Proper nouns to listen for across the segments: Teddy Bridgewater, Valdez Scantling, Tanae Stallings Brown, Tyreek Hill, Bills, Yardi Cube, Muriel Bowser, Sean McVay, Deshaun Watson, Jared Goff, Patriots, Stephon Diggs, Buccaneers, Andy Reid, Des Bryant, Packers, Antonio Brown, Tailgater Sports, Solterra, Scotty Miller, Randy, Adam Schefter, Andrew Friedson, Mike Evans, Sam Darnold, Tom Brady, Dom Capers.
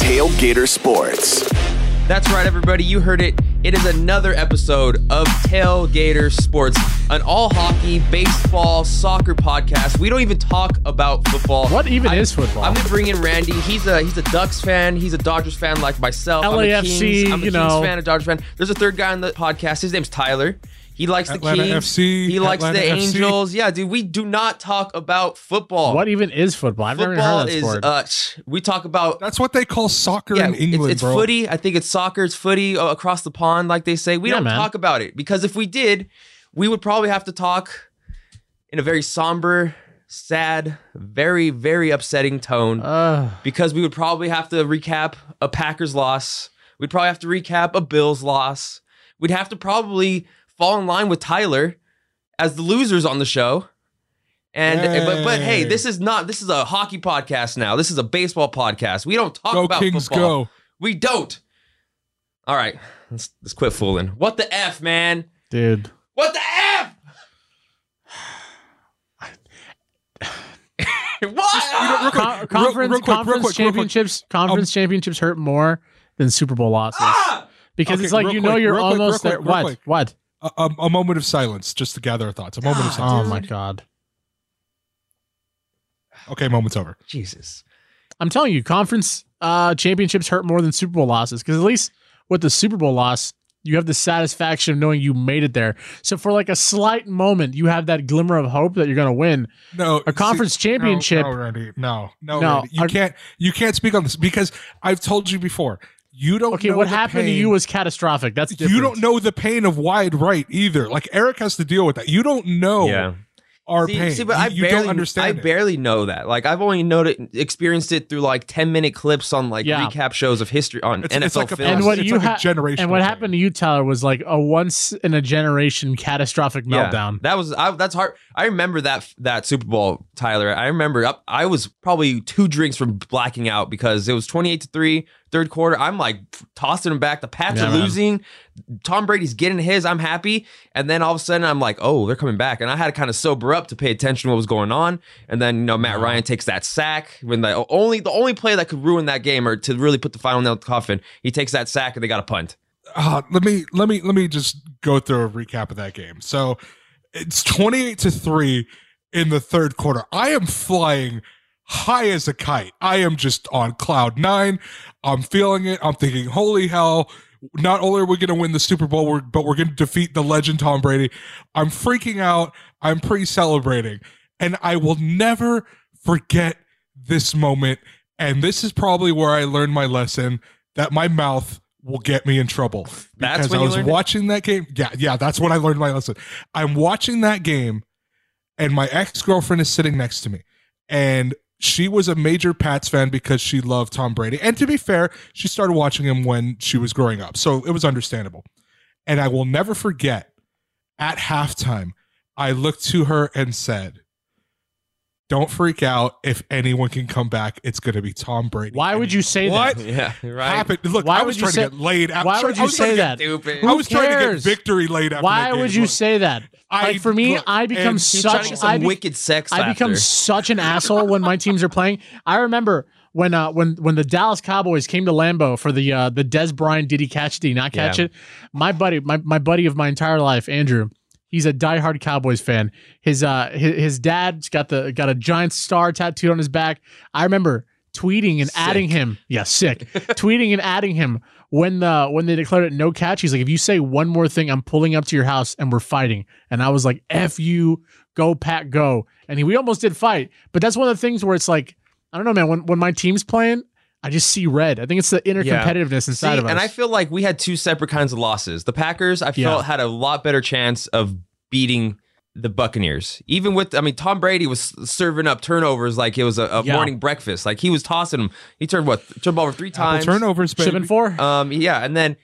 Tailgater Sports. That's right, everybody. You heard it. It is another episode of Tailgater Sports, an all hockey, baseball, soccer podcast. We don't even talk about football. What even is football? I'm gonna bring in Randy. He's a Ducks fan. He's a Dodgers fan, like myself. LAFC. I'm a Kings fan, a Dodgers fan. There's a third guy on the podcast. His name's Tyler. He likes Atlanta, the Kings. FC, he likes Atlanta, the Angels. FC. Yeah, dude, we do not talk about football. What even is football? I've never heard of that sport. We talk about... That's what they call soccer in England, it's footy. I think it's soccer. It's footy across the pond, like they say. We don't talk about it because if we did, we would probably have to talk in a very somber, sad, very, very upsetting tone because we would probably have to recap a Packers loss. We'd probably have to recap a Bills loss. We'd have to probably... fall in line with Tyler as the losers on the show. And but hey, this is a hockey podcast now. This is a baseball podcast. We don't talk about Kings football. Go. We don't. All right. Let's quit fooling. What the F, man? Dude. What the F? What? Conference championships hurt more than Super Bowl losses. Because it's like you're almost there. What? A moment of silence, just to gather our thoughts. A moment of silence. Oh, my God. Okay, moment's over. Jesus. I'm telling you, conference championships hurt more than Super Bowl losses, because at least with the Super Bowl loss, you have the satisfaction of knowing you made it there. So for like a slight moment, you have that glimmer of hope that you're going to win. No, a conference championship. No, Randy. No, Randy. You can't speak on this, because I've told you before. You don't know what happened pain. To you was catastrophic. That's different. You don't know the pain of wide right either. Like Eric has to deal with that. You don't know our pain. See, but you don't understand. I barely know that. Like I've only experienced it through like 10-minute clips on like recap shows of history on NFL it's like films. And what happened to you, Tyler, was like a once in a generation catastrophic meltdown. That was that's hard. I remember that Super Bowl, Tyler. I remember I was probably 2 drinks from blacking out because it was 28-3. Third quarter, I'm like tossing him back. The Pats are losing. Tom Brady's getting his. I'm happy. And then all of a sudden, I'm like, oh, they're coming back. And I had to kind of sober up to pay attention to what was going on. And then, Matt Ryan takes that sack. When the only play that could ruin that game or to really put the final nail in the coffin, he takes that sack and they got a punt. Let me just go through a recap of that game. So it's 28-3 in the third quarter. I am flying high as a kite. I am just on cloud 9. I'm feeling it. I'm thinking, holy hell, not only are we going to win the Super Bowl, but we're going to defeat the legend Tom Brady. I'm freaking out. I'm pre-celebrating. And I will never forget this moment. And this is probably where I learned my lesson that my mouth will get me in trouble. Because I was watching that game. Yeah, that's when I learned my lesson. I'm watching that game, and my ex-girlfriend is sitting next to me. And she was a major Pats fan because she loved Tom Brady. And to be fair, she started watching him when she was growing up. So it was understandable. And I will never forget, at halftime, I looked to her and said, don't freak out. If anyone can come back, it's going to be Tom Brady. Why would you say that? What happened? Look, I was trying to get laid out. Why would you say that? I was trying to get victory laid out. Why would you say that? Like for me, I become such an asshole when my teams are playing. I remember when the Dallas Cowboys came to Lambeau for the Des Bryant, did he catch it? Did he not catch it? My buddy of my entire life, Andrew. He's a diehard Cowboys fan. His dad's got a giant star tattooed on his back. I remember tweeting and adding him. Yeah, sick. Tweeting and adding him when they declared it no catch. He's like, if you say one more thing, I'm pulling up to your house and we're fighting. And I was like, F you, go Pack, go. And we almost did fight. But that's one of the things where it's like, I don't know, man. When my team's playing, I just see red. I think it's the inner competitiveness inside of us. And I feel like we had 2 separate kinds of losses. The Packers, I felt, had a lot better chance of beating the Buccaneers. Even with, Tom Brady was serving up turnovers like it was a morning breakfast. Like he was tossing them. He turned ball over 3 times. Turnovers, baby. 7-4. And then,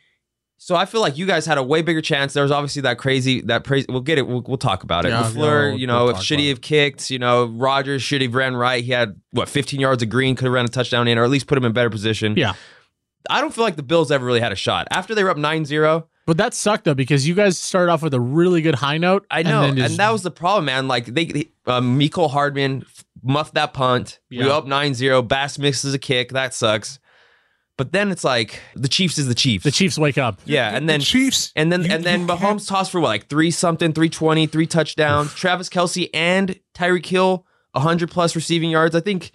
so I feel like you guys had a way bigger chance. There was obviously that crazy. We'll get it. We'll talk about it. Yeah, LaFleur, if should he have kicked, Rodgers should have ran right. He had 15 yards of green, could have ran a touchdown in, or at least put him in better position. Yeah. I don't feel like the Bills ever really had a shot after they were up 9-0. But that sucked though, because you guys started off with a really good high note. I know, and that was the problem, man. Like Mecole Hardman muffed that punt. Yeah. We go up 9-0. Bass misses a kick. That sucks. But then it's like the Chiefs is the Chiefs. The Chiefs wake up. Yeah, and then the Chiefs. And then Mahomes tossed for what, like 320, 3 touchdowns. Travis Kelce and Tyreek Hill 100 plus receiving yards. I think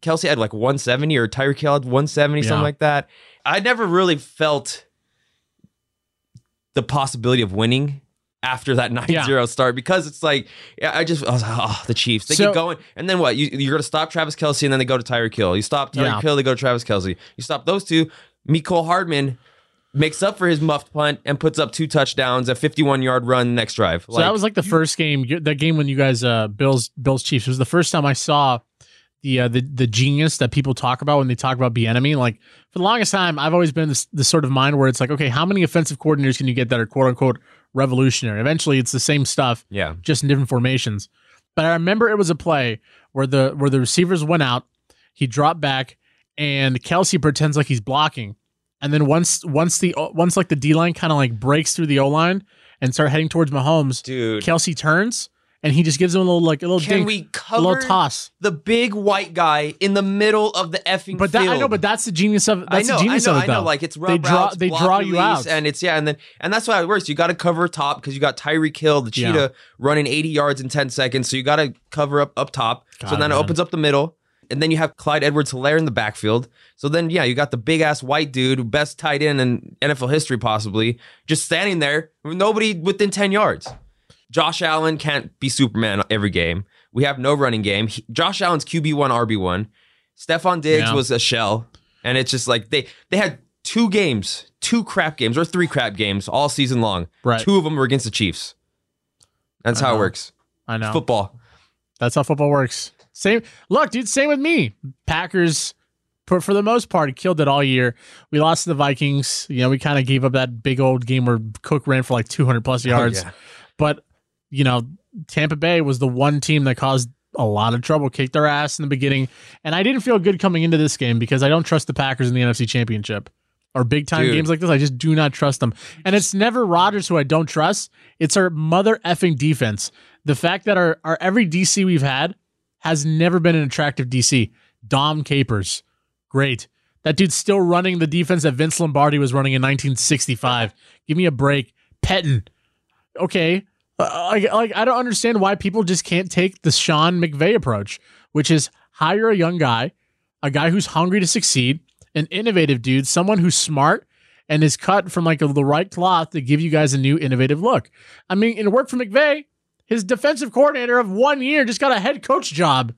Kelce had like 170 or Tyreek Hill had 170, yeah, something like that. I never really felt the possibility of winning after that 9-0 start, because it's like, I was like, oh, the Chiefs, they keep going. And then what? You're going to stop Travis Kelce, and then they go to Tyreek Hill. You stop Tyreek Hill, they go to Travis Kelce. You stop those two. Mecole Hardman makes up for his muffed punt and puts up 2 touchdowns, a 51-yard run next drive. So that was like the first game, that game when you guys, Bills-Chiefs, it was the first time I saw the genius that people talk about when they talk about Bieniemy. Like, for the longest time, I've always been this sort of mind where it's like, okay, how many offensive coordinators can you get that are quote-unquote revolutionary? Eventually it's the same stuff, yeah, just in different formations. But I remember it was a play where the receivers went out, he dropped back, and Kelce pretends like he's blocking, and then once like the D-line kind of like breaks through the O-line and start heading towards Mahomes, dude, Kelce turns and he just gives him a little dink. Can we cover a little toss? The big white guy in the middle of the effing field. I know, but that's the genius of it. I know. Like, it's rough. They draw you out, and it's and that's why it works. You got to cover top because you got Tyreek Hill, the cheetah, running 80 yards in 10 seconds. So you got to cover up top. It opens up the middle, and then you have Clyde Edwards-Helaire in the backfield. So then, yeah, you got the big ass white dude, best tight end in NFL history, possibly, just standing there, nobody within 10 yards. Josh Allen can't be Superman every game. We have no running game. Josh Allen's QB1, RB1. Stephon Diggs was a shell. And it's just like they had 3 crap games all season long. Right. 2 of them were against the Chiefs. That's how it works. I know. It's football. That's how football works. Same with me. Packers, for the most part, killed it all year. We lost to the Vikings. You know, we kind of gave up that big old game where Cook ran for like 200 plus yards. Oh, yeah. But, you know, Tampa Bay was the one team that caused a lot of trouble, kicked their ass in the beginning. And I didn't feel good coming into this game because I don't trust the Packers in the NFC Championship or big time games like this. I just do not trust them. And it's never Rodgers who I don't trust. It's our mother effing defense. The fact that our every DC we've had has never been an attractive DC. Dom Capers. Great. That dude's still running the defense that Vince Lombardi was running in 1965. Give me a break. Petten. Okay. I don't understand why people just can't take the Sean McVay approach, which is hire a young guy, a guy who's hungry to succeed, an innovative dude, someone who's smart and is cut from like the right cloth to give you guys a new innovative look. I mean, it worked for McVay. His defensive coordinator of 1 year just got a head coach job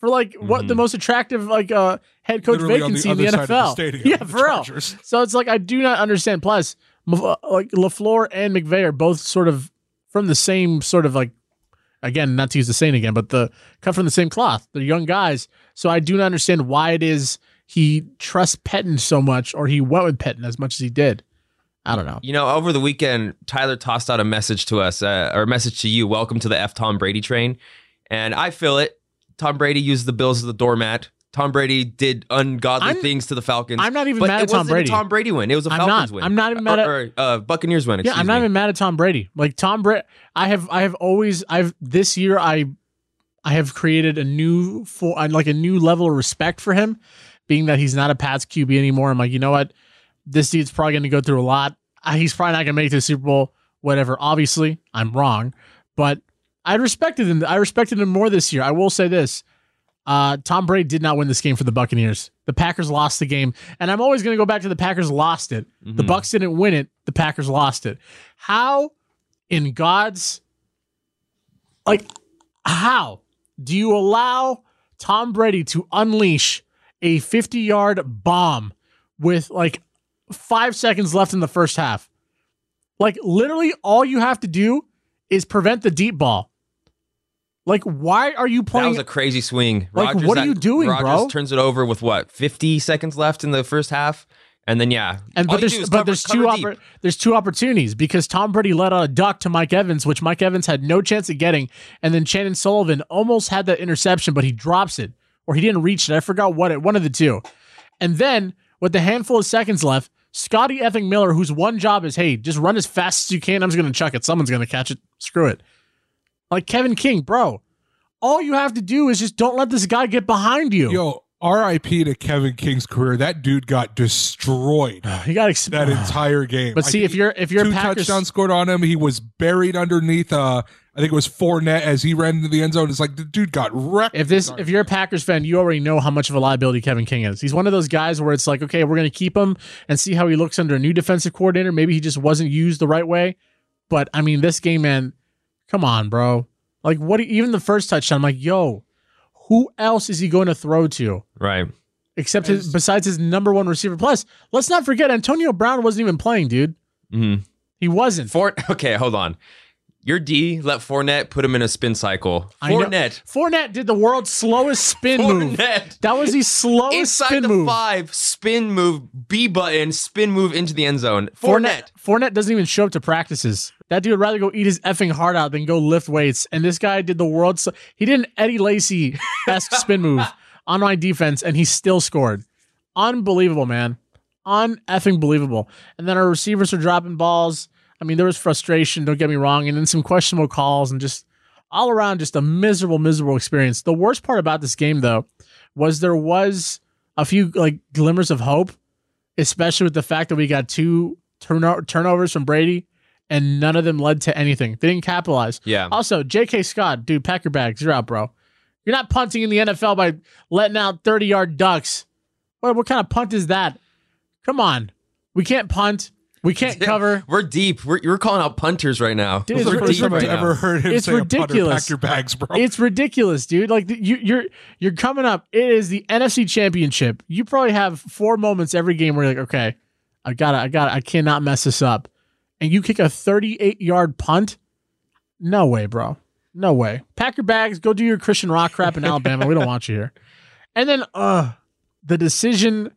for like what the most attractive like head coach vacancy in the NFL. The stadium, yeah, for real. So it's like I do not understand. Plus, like LaFleur and McVay are both sort of from the same sort of like, again, not to use the saying again, but the cut from the same cloth. They're young guys. So I do not understand why it is he trusts Petten so much, or he went with Petten as much as he did. I don't know. You know, over the weekend, Tyler tossed out a message to us, or a message to you. Welcome to the F Tom Brady train. And I feel it. Tom Brady used the Bills as the doormat. Tom Brady did ungodly things to the Falcons. I'm not even mad at Tom Brady. It wasn't a Tom Brady win. It was a Falcons win. I'm not even mad at... Or Buccaneers win, excuse me. Yeah, I'm not even mad at Tom Brady. Like, Tom Brady... This year, I have created a new level of respect for him, being that he's not a Pats QB anymore. I'm like, you know what? This dude's probably going to go through a lot. He's probably not going to make it to the Super Bowl, whatever. Obviously, I'm wrong. But I respected him. I respected him more this year. I will say this. Tom Brady did not win this game for the Buccaneers. The Packers lost the game. And I'm always going to go back to the Packers lost it. Mm-hmm. The Bucs didn't win it. The Packers lost it. How in God's... Like, how do you allow Tom Brady to unleash a 50-yard bomb with, like, 5 seconds left in the first half? Like, literally all you have to do is prevent the deep ball. Like, why are you playing? That was a crazy swing. Like, Rodgers, what are you doing, Rodgers, bro? Rodgers turns it over with, what, 50 seconds left in the first half? And then, yeah. And there's two opportunities because Tom Brady let out a duck to Mike Evans, which Mike Evans had no chance of getting. And then Shannon Sullivan almost had that interception, but he drops it. Or he didn't reach it. I forgot one of the two. And then, with a handful of seconds left, Scotty effing Miller, whose one job is, hey, just run as fast as you can. I'm just going to chuck it. Someone's going to catch it. Screw it. Like Kevin King, bro, all you have to do is just don't let this guy get behind you. Yo, R.I.P. to Kevin King's career. That dude got destroyed. He got that entire game. But see, if you're two Packers touchdowns scored on him, he was buried underneath. I think it was Fournette as he ran into the end zone. It's like the dude got wrecked. If you're a Packers fan, you already know how much of a liability Kevin King is. He's one of those guys where it's like, okay, we're going to keep him and see how he looks under a new defensive coordinator. Maybe he just wasn't used the right way. But I mean, this game, man, come on, bro. Like what? Even the first touchdown, I'm like, yo. Who else is he going to throw to? Right. Except besides his number one receiver. Plus, let's not forget, Antonio Brown wasn't even playing, dude. Mm-hmm. He wasn't. Okay, hold on. Your D let Fournette put him in a spin cycle. Fournette did the world's slowest spin move. That was the slowest spin move. Five, spin move, B button, spin move into the end zone. Fournette doesn't even show up to practices. That dude would rather go eat his effing heart out than go lift weights. And this guy did the world. He did an Eddie Lacy-esque spin move on my defense, and he still scored. Unbelievable, man. Un-effing believable. And then our receivers are dropping balls. I mean, there was frustration, don't get me wrong, and then some questionable calls and just all around just a miserable, miserable experience. The worst part about this game, though, was there was a few like glimmers of hope, especially with the fact that we got two turnovers from Brady. And none of them led to anything. They didn't capitalize. Yeah. Also, J.K. Scott, dude, pack your bags. You're out, bro. You're not punting in the NFL by letting out 30-yard ducks. What kind of punt is that? Come on. We can't punt. We can't cover. We're deep. We're calling out punters right now. Dude, I've never heard him say, pack your bags, bro. It's ridiculous, dude. Like you're coming up. It is the NFC Championship. You probably have 4 moments every game where you're like, okay, I gotta, I cannot mess this up. And you kick a 38-yard punt? No way, bro. No way. Pack your bags. Go do your Christian rock crap in Alabama. We don't want you here. And then the decision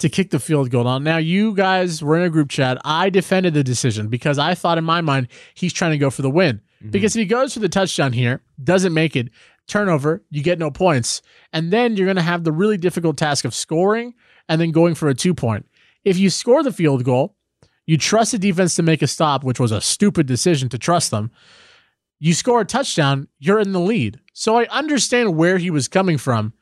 to kick the field goal. Now, you guys were in a group chat. I defended the decision because I thought in my mind he's trying to go for the win. Mm-hmm. Because if he goes for the touchdown here, doesn't make it, turnover, you get no points. And then you're going to have the really difficult task of scoring and then going for a 2-point. If you score the field goal, you trust the defense to make a stop, which was a stupid decision to trust them. You score a touchdown, you're in the lead. So I understand where he was coming from,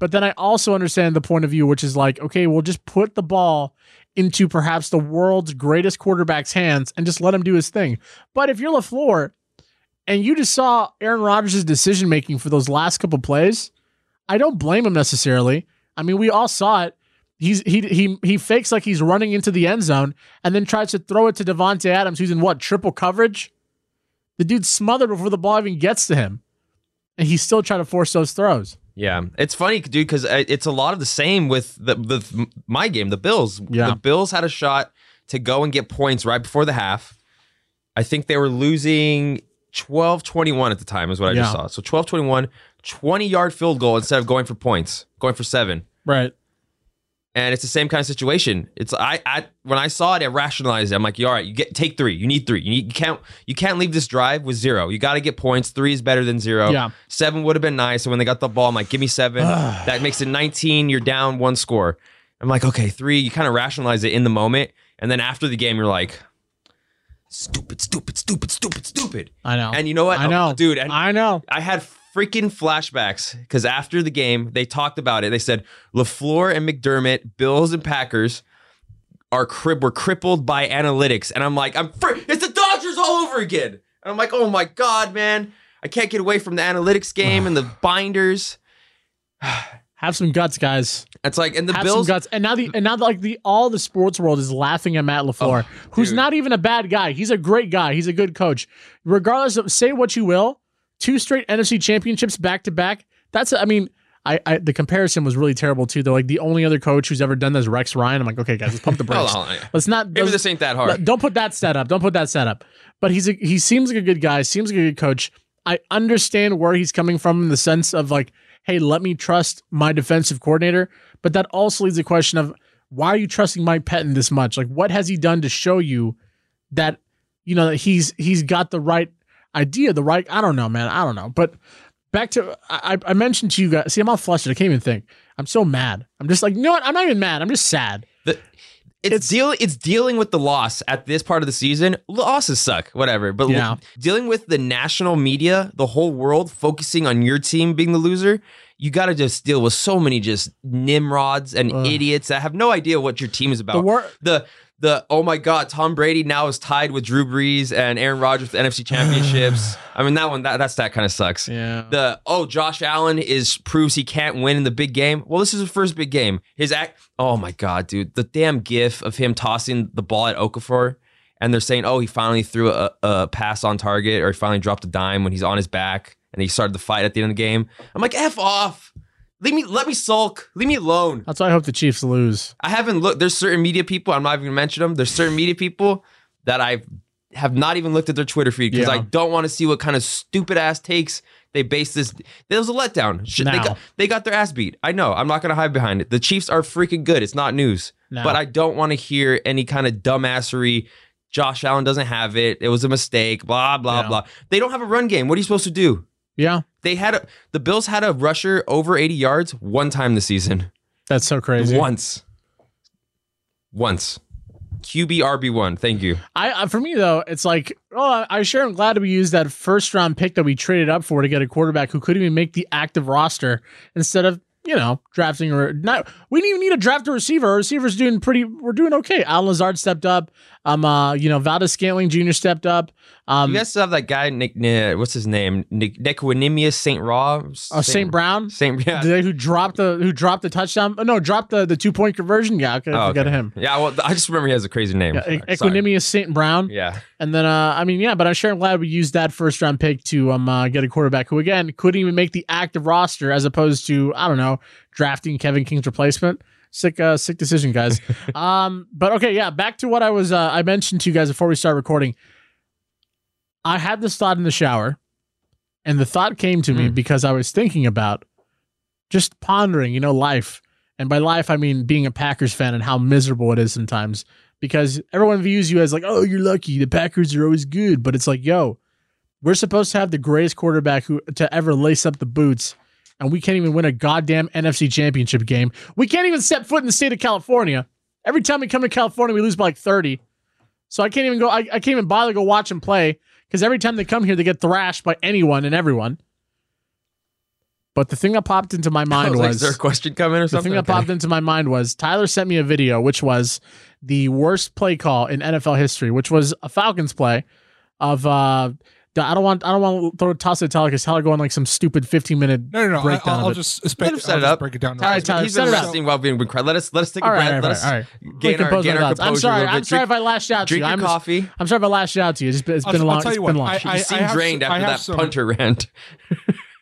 but then I also understand the point of view, which is like, okay, we'll just put the ball into perhaps the world's greatest quarterback's hands and just let him do his thing. But if you're LaFleur and you just saw Aaron Rodgers' decision-making for those last couple plays, I don't blame him necessarily. I mean, we all saw it. He fakes like he's running into the end zone and then tries to throw it to Devontae Adams, who's in what, triple coverage? The dude's smothered before the ball even gets to him, and he's still trying to force those throws. Yeah, it's funny, dude, because it's a lot of the same with my game, the Bills. Yeah. The Bills had a shot to go and get points right before the half. I think they were losing 12-21 at the time is what I just saw. So 12-21, 20-yard field goal instead of going for points, going for 7. Right. And it's the same kind of situation. It's when I saw it, I rationalized it. I'm like, all right, take 3. You need 3. You can't leave this drive with 0. You got to get points. 3 is better than 0. Yeah. 7 would have been nice. So when they got the ball, I'm like, give me 7. That makes it 19. You're down 1 score. I'm like, okay, 3. You kind of rationalize it in the moment, and then after the game, you're like, stupid. I know. And you know what? I know, dude. And I know. I had freaking flashbacks because after the game they talked about it. They said LaFleur and McDermott, Bills and Packers were crippled by analytics, and I'm like, it's the Dodgers all over again. And I'm like, oh my god, man, I can't get away from the analytics game and the binders. Have some guts, guys. It's like, and the Bills guts, and now the sports world is laughing at Matt LaFleur, who's not even a bad guy. He's a great guy. He's a good coach. Regardless of say what you will. 2 straight NFC championships back-to-back. I mean, the comparison was really terrible, too. They're like, the only other coach who's ever done this is Rex Ryan. I'm like, okay, guys, let's pump the brakes. Maybe this ain't that hard. Don't put that stat up. But he seems like a good guy. Seems like a good coach. I understand where he's coming from in the sense of like, hey, let me trust my defensive coordinator. But that also leads to the question of, why are you trusting Mike Pettin this much? Like, what has he done to show you that, you know, that he's got the right idea, the right, I don't know, man. I don't know. But back to, I mentioned to you guys, see, I'm all flustered. I can't even think. I'm so mad. I'm just like, you know what? I'm not even mad. I'm just sad. It's dealing with the loss at this part of the season. Losses suck, whatever. But dealing with the national media, the whole world focusing on your team being the loser, you got to just deal with so many just nimrods and idiots that have no idea what your team is about. Oh my God, Tom Brady now is tied with Drew Brees and Aaron Rodgers for the NFC Championships. I mean, that stat kind of sucks. Yeah. Josh Allen proves he can't win in the big game. Well, this is his first big game. Oh my God, dude, the damn gif of him tossing the ball at Okafor, and they're saying, oh, he finally threw a pass on target, or he finally dropped a dime when he's on his back, and he started the fight at the end of the game. I'm like, F off. Let me sulk. Leave me alone. That's why I hope the Chiefs lose. I haven't looked. There's certain media people. I'm not even going to mention them. There's certain media people that I have not even looked at their Twitter feed because I don't want to see what kind of stupid ass takes they base this. There was a letdown. They got their ass beat. I know. I'm not going to hide behind it. The Chiefs are freaking good. It's not news. No. But I don't want to hear any kind of dumbassery. Josh Allen doesn't have it. It was a mistake. Blah, blah, blah. They don't have a run game. What are you supposed to do? Yeah. The Bills had a rusher over 80 yards one time this season. That's so crazy. Once. QB RB1. Thank you. For me though, it's like, I sure am glad we used that first round pick that we traded up for to get a quarterback who couldn't even make the active roster instead of, drafting we didn't even need to draft a receiver. Our receiver's we're doing okay. Alan Lazard stepped up. Valdez Scantling Jr. stepped up. You guys still have that guy, what's his name? Nequinemius St. Brown? St. Brown? Who dropped the touchdown. No, dropped the 2-point conversion. Yeah, I forgot him. Yeah, well, I just remember he has a crazy name. Yeah, Nequinemius St. Brown. Yeah. And then, but I'm sure I'm glad we used that first round pick to get a quarterback who, again, couldn't even make the active roster as opposed to, I don't know, drafting Kevin King's replacement. Sick decision, guys. But okay, yeah. Back to what I mentioned to you guys before we start recording. I had this thought in the shower, and the thought came to me because I was thinking about just pondering, life, and by life I mean being a Packers fan and how miserable it is sometimes because everyone views you as like, oh, you're lucky. The Packers are always good, but it's like, yo, we're supposed to have the greatest quarterback to ever lace up the boots. And we can't even win a goddamn NFC championship game. We can't even step foot in the state of California. Every time we come to California, we lose by like 30. So I can't even go. I can't even bother to go watch them play because every time they come here, they get thrashed by anyone and everyone. But the thing that popped into my mind was, is there a question coming or something? The thing that popped into my mind was Tyler sent me a video, which was the worst play call in NFL history, which was a Falcons play of. I don't want to toss it to Tyler because Tyler going like some stupid 15-minute breakdown. I'll just set it up. Break it down. All right, Tyler, he's been resting while being crowded. Let us take a breath. Let us gain our composure. I'm sorry if I lashed out to you. Drink your coffee. I'm sorry if I lashed out to you. It's been a long time. You seem drained after that punter rant.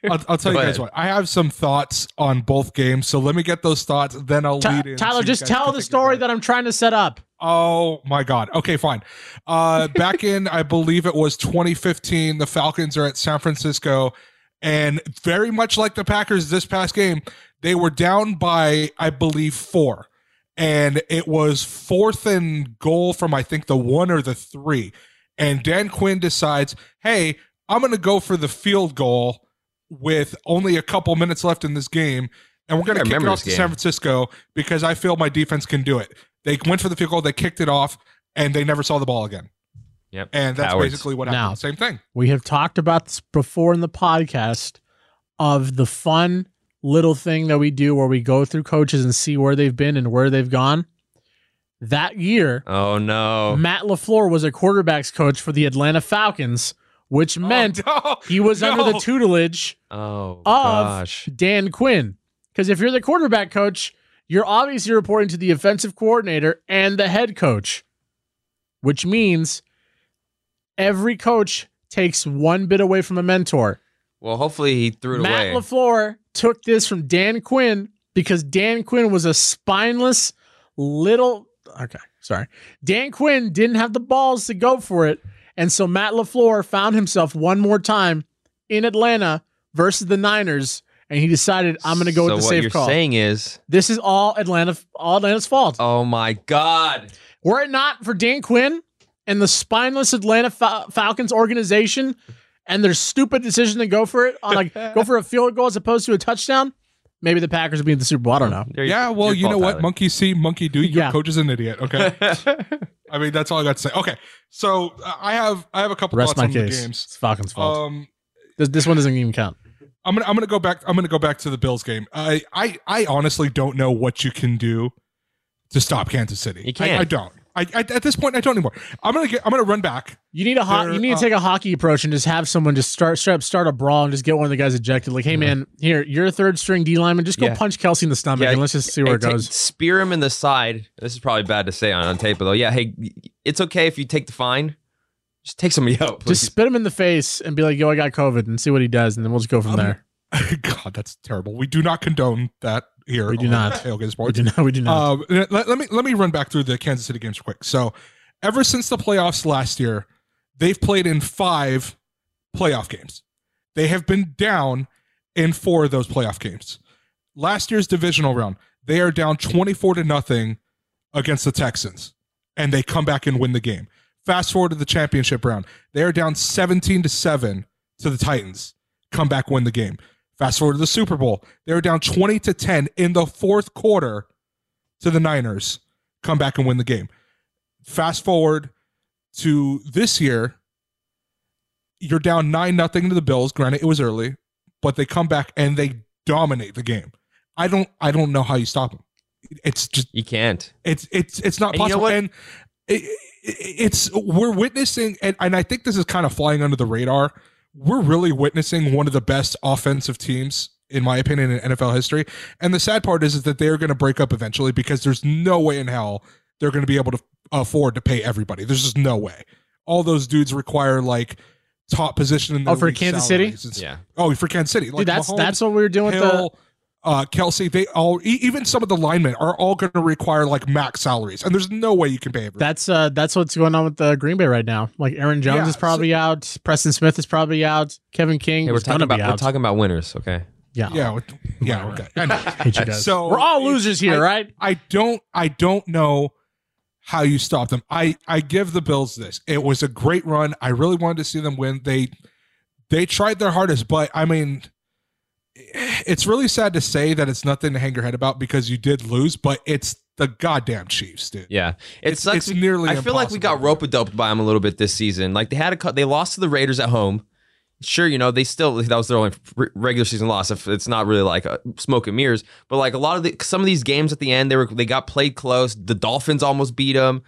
I'll tell you guys what. I have some thoughts on both games, so let me get those thoughts, then I'll lead in. Tyler, just tell the story that I'm trying to set up. Oh, my God. Okay, fine. Back in, I believe it was 2015, the Falcons are at San Francisco, and very much like the Packers this past game, they were down by, I believe, 4. And it was 4th and goal from, I think, the 1 or the 3. And Dan Quinn decides, hey, I'm going to go for the field goal with only a couple minutes left in this game, and we're going to kick it off to San Francisco because I feel my defense can do it. They went for the field goal, they kicked it off, and they never saw the ball again. Yep. And that's basically what happened. Now, same thing. We have talked about this before in the podcast of the fun little thing that we do where we go through coaches and see where they've been and where they've gone. That year, oh no, Matt LaFleur was a quarterback's coach for the Atlanta Falcons, which meant he was under the tutelage of Dan Quinn. Because if you're the quarterback coach, you're obviously reporting to the offensive coordinator and the head coach, which means every coach takes one bit away from a mentor. Well, hopefully he threw it away. Matt LaFleur took this from Dan Quinn because Dan Quinn was a spineless little... Okay, sorry. Dan Quinn didn't have the balls to go for it, and so Matt LaFleur found himself one more time in Atlanta versus the Niners, and he decided, I'm going to go with the safe call. So what you're saying is... This is all Atlanta's fault. Oh, my God. Were it not for Dan Quinn and the spineless Atlanta Falcons organization and their stupid decision to go for a field goal as opposed to a touchdown, Maybe the Packers will be in the Super Bowl. I don't know. Yeah, well, you know what? Tyler. Monkey see, monkey do. Your coach is an idiot. Okay. I mean, that's all I got to say. Okay. So I have a couple thoughts on the games. It's Falcons' fault. This one doesn't even count. I'm gonna go back to the Bills game. I honestly don't know what you can do to stop Kansas City. You can't. I at this point I don't anymore. I'm gonna run back. You need to take a hockey approach and just have someone just start a brawl and just get one of the guys ejected. Like, hey man, here, you're a third string D lineman. Just go punch Kelce in the stomach and let's just see where it goes. Spear him in the side. This is probably bad to say on tape, though. Yeah, hey, it's okay if you take the fine. Just take somebody out. Please. Just spit him in the face and be like, yo, I got COVID, and see what he does, and then we'll just go from there. God, that's terrible. We do not condone that here. We do not. Tailgater Sports. We do not. Let me run back through the Kansas City games quick. So, ever since the playoffs last year, they've played in 5 playoff games. They have been down in 4 of those playoff games. Last year's divisional round, they are down 24-0 against the Texans, and they come back and win the game. Fast forward to the championship round, they are down 17-7 to the Titans. Come back, win the game. Fast forward to the Super Bowl, they were down 20-10 in the fourth quarter to the Niners. Come back and win the game. Fast forward to this year, you're down 9-0 to the Bills. Granted, it was early, but they come back and they dominate the game. I don't know how you stop them. It's just you can't. It's not possible. You know what? And we're witnessing, and I think this is kind of flying under the radar. We're really witnessing one of the best offensive teams, in my opinion, in NFL history. And the sad part is that they're going to break up eventually because there's no way in hell they're going to be able to afford to pay everybody. There's just no way. All those dudes require, like, top position in the for Kansas City? Yeah. Oh, for Kansas City. Like, dude, that's what we were doing with the Kelce. They all, even some of the linemen, are all going to require, like, max salaries. And there's no way you can pay everybody. That's what's going on with the Green Bay right now. Like, Aaron Jones is probably out. Preston Smith is probably out. Kevin King is going to be out. We're talking about winners, okay? Yeah. Yeah, okay. I know. So we're all losers here, right? I don't know how you stop them. I give the Bills this. It was a great run. I really wanted to see them win. They tried their hardest, but, I mean, it's really sad to say that it's nothing to hang your head about because you did lose, but it's the goddamn Chiefs, dude. Yeah, it's nearly. I feel like we got rope-a-doped by them a little bit this season. Like they lost to the Raiders at home. Sure, you know that was their only regular season loss. If it's not really like smoke and mirrors, but like some of these games at the end, they got played close. The Dolphins almost beat them.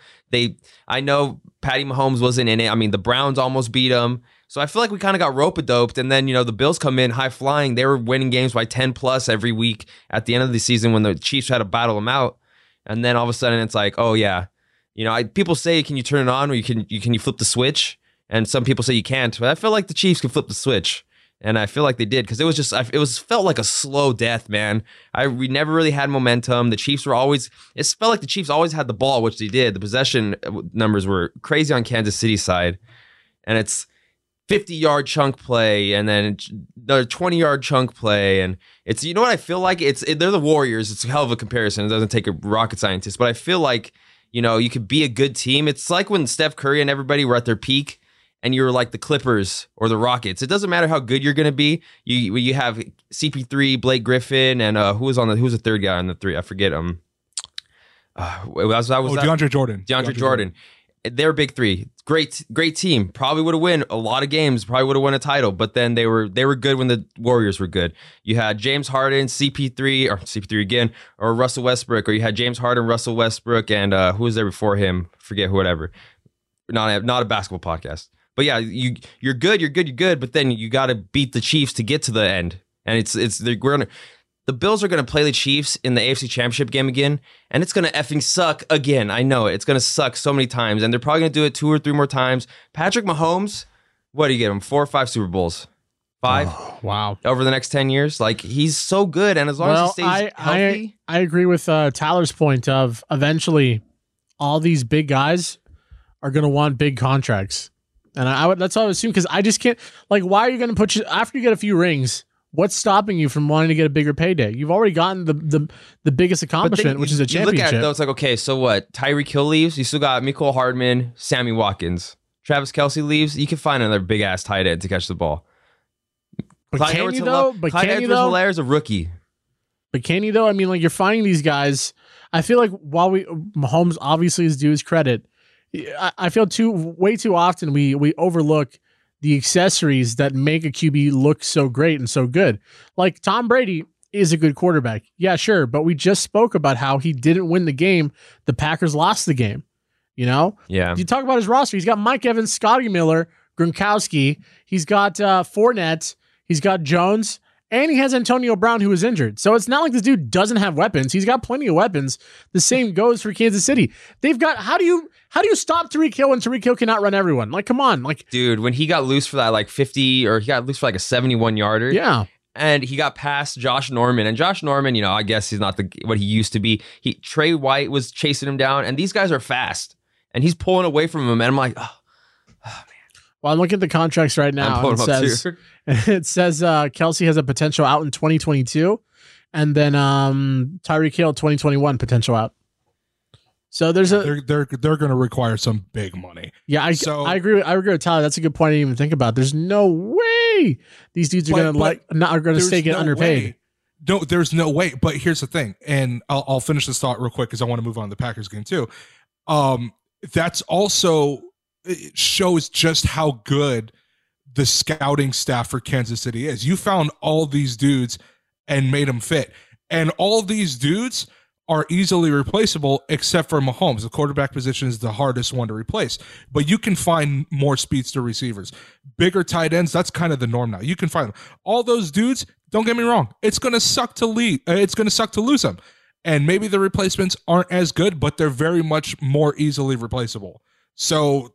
I know Patty Mahomes wasn't in it. I mean, the Browns almost beat them. So I feel like we kind of got rope-a-doped, and then, you know, the Bills come in high-flying. They were winning games by 10-plus every week at the end of the season when the Chiefs had to battle them out. And then all of a sudden it's like, oh, yeah. You know, people say, can you turn it on or can you flip the switch? And some people say you can't. But I feel like the Chiefs can flip the switch, and I feel like they did because it was just felt like a slow death, man. We never really had momentum. The Chiefs were always – it felt like the Chiefs always had the ball, which they did. The possession numbers were crazy on Kansas City's side, and it's – 50-yard chunk play, and then the 20-yard chunk play, and it's, you know what I feel like? They're the Warriors. It's a hell of a comparison. It doesn't take a rocket scientist, but I feel like, you know, you could be a good team. It's like when Steph Curry and everybody were at their peak, and you were like the Clippers or the Rockets. It doesn't matter how good you're going to be. You have CP3, Blake Griffin, and who was the third guy on the three? I forget. DeAndre Jordan. DeAndre Jordan. Their big three. Great team. Probably would have won a lot of games. Probably would have won a title. But then they were good when the Warriors were good. You had James Harden, CP3 again, or Russell Westbrook. Or you had James Harden, Russell Westbrook, and who was there before him? Forget whatever. Not a basketball podcast. But yeah, you're good. But then you got to beat the Chiefs to get to the end. And the Bills are going to play the Chiefs in the AFC Championship game again, and it's going to effing suck again. I know it. It's going to suck so many times, and they're probably going to do it 2 or 3 more times. Patrick Mahomes, what do you give him? 4 or 5 Super Bowls? 5? Oh, wow. Over the next 10 years? Like, he's so good, and as long as he stays healthy. I agree with Tyler's point of eventually all these big guys are going to want big contracts. And that's what I would assume, because I just can't. Like, why are you going to put – after you get a few rings – what's stopping you from wanting to get a bigger payday? You've already gotten the biggest accomplishment, which is a championship. You look at it, though, it's like, okay, so what? Tyreek Hill leaves. You still got Mecole Hardman, Sammy Watkins. Travis Kelce leaves. You can find another big-ass tight end to catch the ball. But Clyde Edwards-Helaire is a rookie. But can you though? I mean, like, you're finding these guys. I feel like while Mahomes obviously is due his credit, I feel way too often we overlook the accessories that make a QB look so great and so good. Like, Tom Brady is a good quarterback. Yeah, sure. But we just spoke about how he didn't win the game. The Packers lost the game, you know? Yeah. You talk about his roster. He's got Mike Evans, Scotty Miller, Gronkowski. He's got Fournette. He's got Jones. And he has Antonio Brown, who was injured. So it's not like this dude doesn't have weapons. He's got plenty of weapons. The same goes for Kansas City. They've got, how do you stop Tyreek Hill when Tyreek Hill cannot run everyone? Like, come on. Like, dude, when he got loose for that, like 50, or he got loose for like a 71 yarder. Yeah. And he got past Josh Norman. And Josh Norman, you know, I guess he's not what he used to be. Trey White was chasing him down. And these guys are fast. And he's pulling away from him. And I'm like, oh man. Well, I'm looking at the contracts right now. And it says Kelce has a potential out in 2022. And then Tyreek Hill, 2021 potential out. So there's they're going to require some big money. Yeah, I agree with Tyler. That's a good point. I didn't even think about. There's no way these dudes are going to get underpaid. Way. No, there's no way. But here's the thing, and I'll finish this thought real quick because I want to move on to the Packers game too. That's also it shows just how good the scouting staff for Kansas City is. You found all these dudes and made them fit, and all these dudes are easily replaceable except for Mahomes. The quarterback position is the hardest one to replace, but you can find more speedster receivers, bigger tight ends. That's kind of the norm now. You can find them. All those dudes, don't get me wrong, it's going to suck to leave. It's going to suck to lose them. And maybe the replacements aren't as good, but they're very much more easily replaceable. So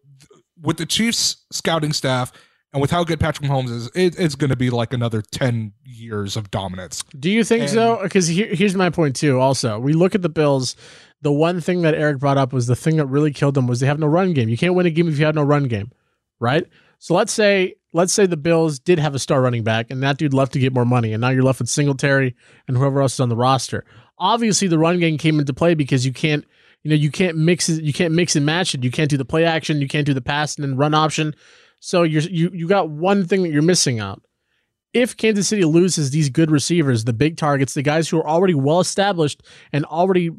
with the Chiefs scouting staff, and with how good Patrick Mahomes is, it's going to be like another 10 years of dominance. Do you think so? Because here's my point, too. Also, we look at the Bills. The one thing that Eric brought up was the thing that really killed them was they have no run game. You can't win a game if you have no run game, right? So let's say the Bills did have a star running back, and that dude left to get more money, and now you're left with Singletary and whoever else is on the roster. Obviously, the run game came into play because you can't. You know, you can't mix and match it. You can't do the play action. You can't do the pass and then run option. So you got one thing that you're missing out. If Kansas City loses these good receivers, the big targets, the guys who are already well established and already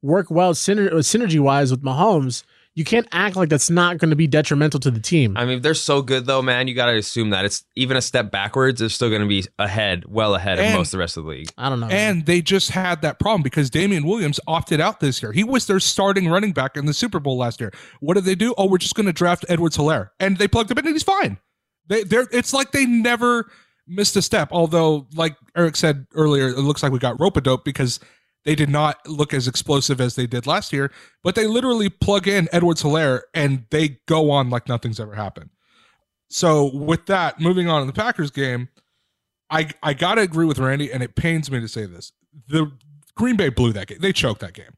work well synergy-wise with Mahomes, you can't act like that's not going to be detrimental to the team. I mean, they're so good, though, man. You got to assume that it's even a step backwards. They're still going to be well ahead of most of the rest of the league. I don't know. And they just had that problem because Damian Williams opted out this year. He was their starting running back in the Super Bowl last year. What did they do? Oh, we're just going to draft Edwards-Helaire. And they plugged him in, and he's fine. It's like they never missed a step. Although, like Eric said earlier, it looks like we got rope-a-dope because they did not look as explosive as they did last year, but they literally plug in Edwards-Helaire and they go on like nothing's ever happened. So with that, moving on to the Packers game, I got to agree with Randy, and it pains me to say this. The Green Bay blew that game. They choked that game.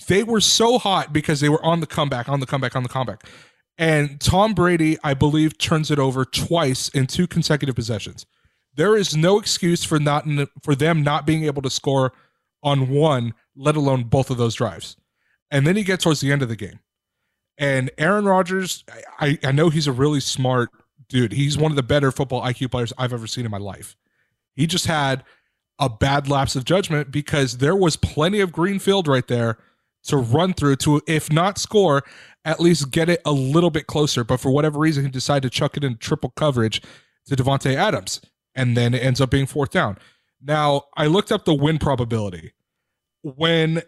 They were so hot because they were on the comeback. And Tom Brady, I believe, turns it over twice in two consecutive possessions. There is no excuse for them not being able to score on one, let alone both of those drives. And then you get towards the end of the game. And Aaron Rodgers, I know he's a really smart dude. He's one of the better football IQ players I've ever seen in my life. He just had a bad lapse of judgment because there was plenty of green field right there to run through to, if not score, at least get it a little bit closer. But for whatever reason, he decided to chuck it in triple coverage to Devontae Adams. And then it ends up being fourth down. Now, I looked up the win probability. When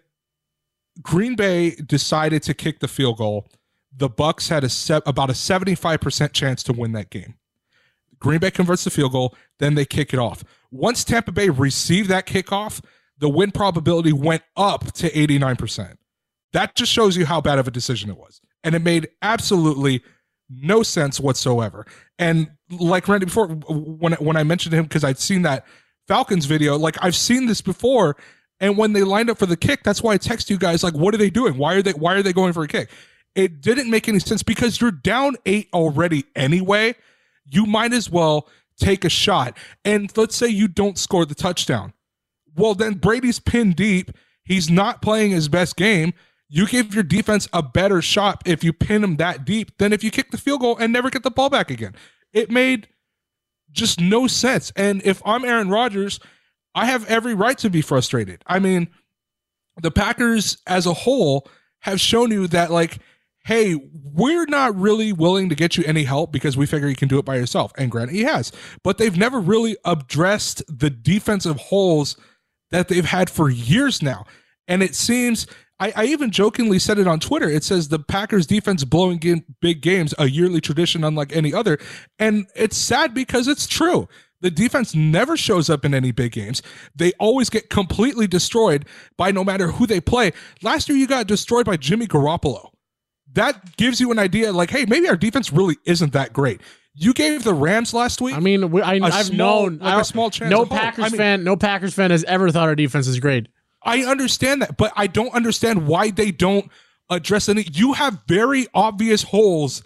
Green Bay decided to kick the field goal, the Bucks had about a 75% chance to win that game. Green Bay converts the field goal, then they kick it off. Once Tampa Bay received that kickoff, the win probability went up to 89%. That just shows you how bad of a decision it was. And it made absolutely no sense whatsoever. And like Randy before, when I mentioned him, because I'd seen that Falcons video, like I've seen this before. And when they lined up for the kick, that's why I text you guys, like, what are they doing? Why are they going for a kick? It didn't make any sense because you're down 8 already anyway. You might as well take a shot. And let's say you don't score the touchdown. Well, then Brady's pinned deep. He's not playing his best game. You give your defense a better shot if you pin them that deep than if you kick the field goal and never get the ball back again. It made just no sense. And if I'm Aaron Rodgers, I have every right to be frustrated. I mean, the Packers as a whole have shown you that, like, hey, we're not really willing to get you any help because we figure you can do it by yourself. And granted, he has. But they've never really addressed the defensive holes that they've had for years now. And it seems, I even jokingly said it on Twitter, it says the Packers defense blowing in big games, a yearly tradition unlike any other. And it's sad because it's true. The defense never shows up in any big games. They always get completely destroyed by no matter who they play. Last year, you got destroyed by Jimmy Garoppolo. That gives you an idea, like, hey, maybe our defense really isn't that great. You gave the Rams last week. I mean, no Packers fan has ever thought our defense is great. I understand that, but I don't understand why they don't address any. You have very obvious holes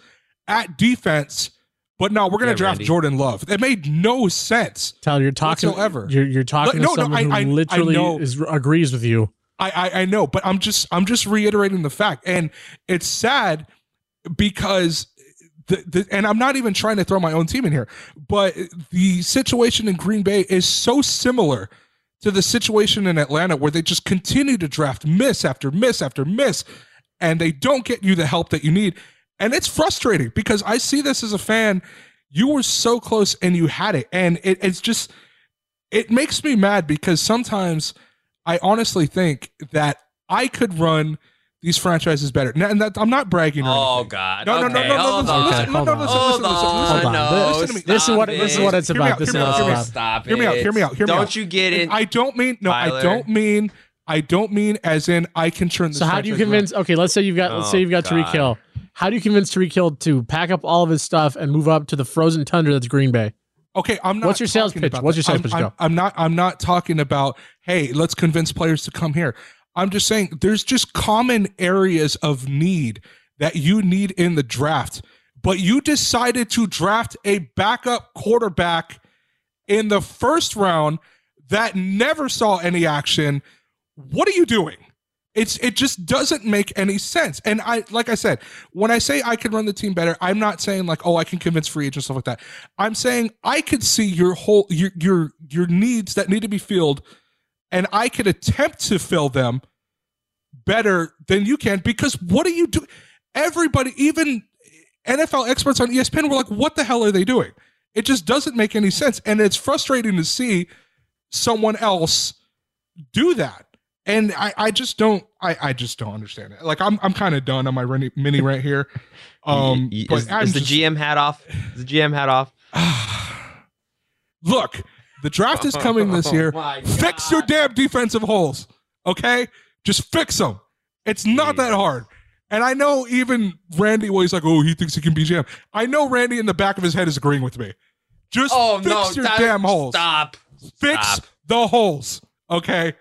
at defense. But no, we're going to draft Randy. Jordan Love. That made no sense. Tyler, you're talking whatsoever. You're talking to someone who literally agrees with you. I know, but I'm just reiterating the fact, and it's sad because and I'm not even trying to throw my own team in here, but the situation in Green Bay is so similar to the situation in Atlanta, where they just continue to draft miss after miss after miss, and they don't get you the help that you need. And it's frustrating because I see this as a fan. You were so close and you had it. And it makes me mad because sometimes I honestly think that I could run these franchises better. And that, I'm not bragging. Oh, anything. God. No, listen to me. This is what it's about. Hear me out. Don't you get it? I don't mean as in I can turn this. So how do you convince? Okay, let's say you've got Tyreek Hill. How do you convince Tyreek Hill to pack up all of his stuff and move up to the frozen tundra that's Green Bay? Okay, I'm not. What's your sales pitch? I'm not talking about, hey, let's convince players to come here. I'm just saying there's just common areas of need that you need in the draft, but you decided to draft a backup quarterback in the first round that never saw any action. What are you doing? It just doesn't make any sense. And like I said, when I say I can run the team better, I'm not saying like, oh, I can convince free agents, stuff like that. I'm saying I could see your whole your needs that need to be filled, and I could attempt to fill them better than you can, because what are you doing? Everybody, even NFL experts on ESPN, were like, what the hell are they doing? It just doesn't make any sense. And it's frustrating to see someone else do that. And I just don't understand it. Like I'm kind of done on my mini rant here. Is the GM hat off? Look, the draft is coming this year. Fix your damn defensive holes, okay? Just fix them. It's not that hard. And I know even Randy, well, he's like, oh, he thinks he can be GM. I know Randy in the back of his head is agreeing with me. Just damn holes. Stop. Fix the holes, okay?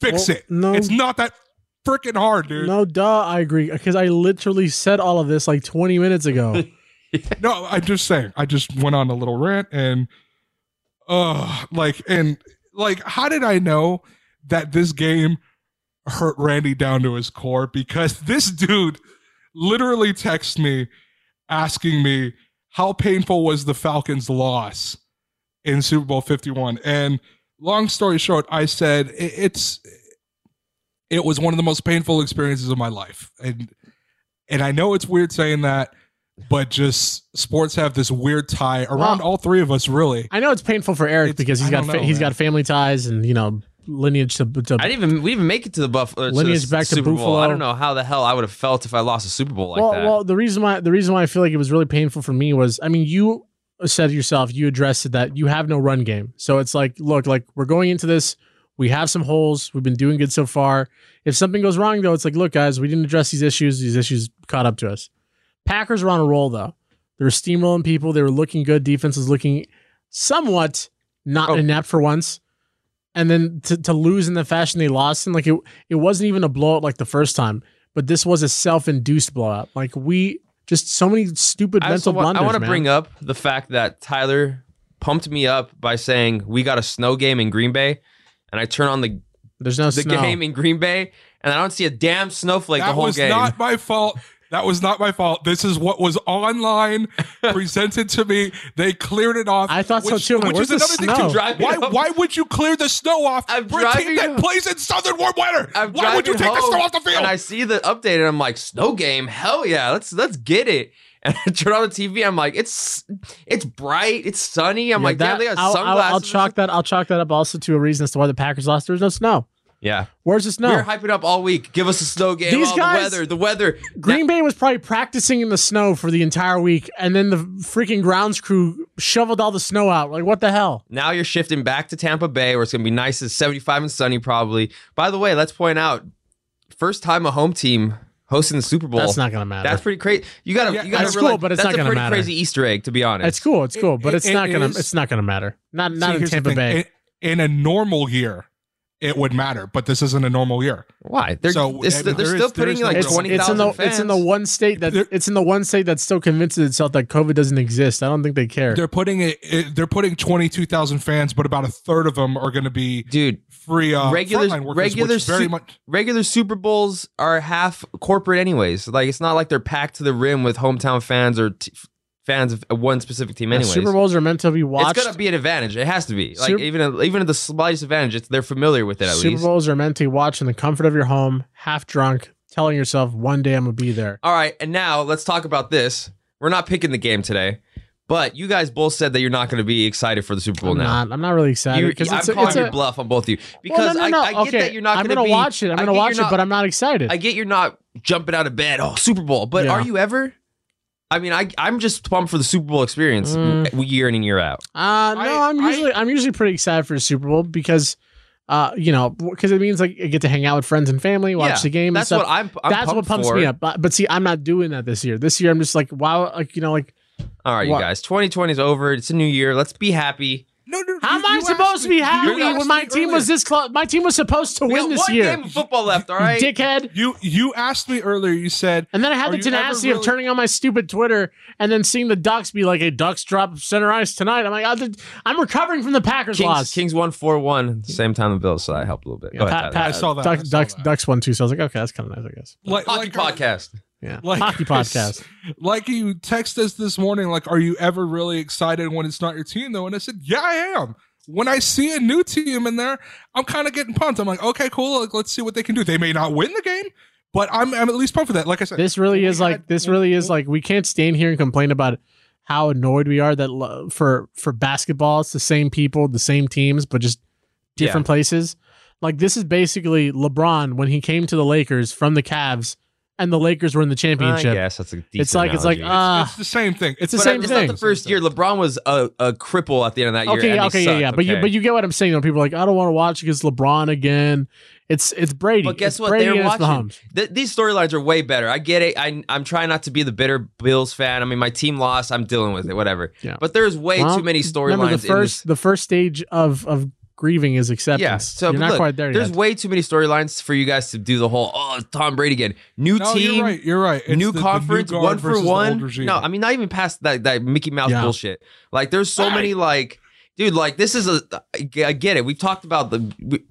Fix it. No, it's not that freaking hard, dude. No, duh. I agree, because I literally said all of this like 20 minutes ago. No, I'm just saying. I just went on a little rant, and how did I know that this game hurt Randy down to his core? Because this dude literally texted me asking me how painful was the Falcons' loss in Super Bowl 51, and. Long story short, I said it was one of the most painful experiences of my life, and I know it's weird saying that, but just sports have this weird tie around all three of us. Really, I know it's painful for Eric because he's got family ties and lineage to. We didn't even make it to the Buffalo lineage back to Buffalo. I don't know how the hell I would have felt if I lost a Super Bowl like that. Well, the reason why I feel like it was really painful for me was, I mean, you said yourself, you addressed it, that you have no run game. So it's like, look, like we're going into this, we have some holes, we've been doing good so far. If something goes wrong, though, it's like, look, guys, we didn't address these issues caught up to us. Packers were on a roll, though. They were steamrolling people, they were looking good, defense was looking somewhat not inept for once. And then to lose in the fashion they lost, and like it wasn't even a blowout like the first time, but this was a self-induced blowout. Like just so many stupid mental blunders. I want to bring up the fact that Tyler pumped me up by saying we got a snow game in Green Bay, and I turn on the game in Green Bay, and I don't see a damn snowflake the whole game. That was not my fault. That was not my fault. This is what was online presented to me. They cleared it off. I thought so too. Which is another thing too. Why would you clear the snow off for a team that plays in southern warm weather? Why would you take the snow off the field? And I see the update and I'm like, snow game? Hell yeah, let's get it. And I turn on the TV. I'm like, it's bright, it's sunny. I'm like, damn, they got sunglasses. I'll chalk that up also to a reason as to why the Packers lost. There's no snow. Yeah, where's the snow? We were hyping up all week. Give us a snow game. These guys, the weather. Green Bay was probably practicing in the snow for the entire week, and then the freaking grounds crew shoveled all the snow out. Like, what the hell? Now you're shifting back to Tampa Bay, where it's gonna be nice. It's 75 and sunny, probably. By the way, let's point out, first time a home team hosting the Super Bowl. That's not gonna matter. That's pretty crazy. You gotta realize, cool, but it's not gonna matter. That's a pretty crazy Easter egg, to be honest. It's cool. It's cool, but it's not gonna matter. Not in Tampa Bay. In a normal year, it would matter, but this isn't a normal year. Why? They're still putting 20,000 fans. It's in the one state that still convinces itself that COVID doesn't exist. I don't think they care. They're putting 22,000 fans, but about a third of them are going to be free frontline workers. Regular Super Bowls are half corporate anyways. Like, it's not like they're packed to the rim with hometown fans or fans of one specific team anyways. Super Bowls are meant to be watched. It's going to be an advantage. It has to be. Like, even at the slightest advantage, they're familiar with it at least. Super Bowls are meant to be watched in the comfort of your home, half drunk, telling yourself, one day I'm going to be there. All right, and now let's talk about this. We're not picking the game today, but you guys both said that you're not going to be excited for the Super Bowl now. I'm not really excited. I'm calling your bluff on both of you. Because I get that you're not going to watch it. I'm going to watch it, but I'm not excited. I get you're not jumping out of bed, oh, Super Bowl, but are you ever? I mean, I'm just pumped for the Super Bowl experience year in and year out. I'm usually pretty excited for the Super Bowl because, because it means like I get to hang out with friends and family, watch the game. That's and stuff. That's what pumps me up. But see, I'm not doing that this year. This year, I'm just like, wow, all right, you guys, 2020 is over. It's a new year. Let's be happy. No, how am I supposed to be happy when my team was this close? My team was supposed to win this year. One game of football left, all right? Dickhead. You asked me earlier, you said... And then I had the tenacity of turning on my stupid Twitter and then seeing the Ducks be like, hey, Ducks drop center ice tonight. I'm like, I'm recovering from the Packers loss. Kings won 4-1 at the same time the Bills, so that helped a little bit. Yeah, I saw that. Ducks won 2, so I was like, okay, that's kind of nice, I guess. Podcast. Yeah, hockey podcast. Like, you text us this morning, like, are you ever really excited when it's not your team, though? And I said, yeah, I am. When I see a new team in there, I'm kind of getting pumped. I'm like, okay, cool. Like, let's see what they can do. They may not win the game, but I'm at least pumped for that. Like I said, this really is like we can't stand here and complain about how annoyed we are that for basketball, it's the same people, the same teams, but just different places. Like, this is basically LeBron when he came to the Lakers from the Cavs. And the Lakers were in the championship. Yes, that's a decent analogy. It's the same thing. It's the same thing. Not the first year. LeBron was a cripple at the end of that year. Okay. But you get what I'm saying. When people are like, I don't want to watch because LeBron again. It's Brady. But guess what? They're watching. These storylines are way better. I get it. I'm trying not to be the bitter Bills fan. I mean, my team lost. I'm dealing with it. Whatever. Yeah. But there's too many storylines. The first stage of grieving is acceptance. Yeah, so you're not quite there yet. There's way too many storylines for you guys to do the whole, oh, Tom Brady again. New team. You're right. It's new conference, the new one for one. No, I mean, not even past that Mickey Mouse bullshit. Like, there's so many, like, dude, like, this is I get it. We've talked about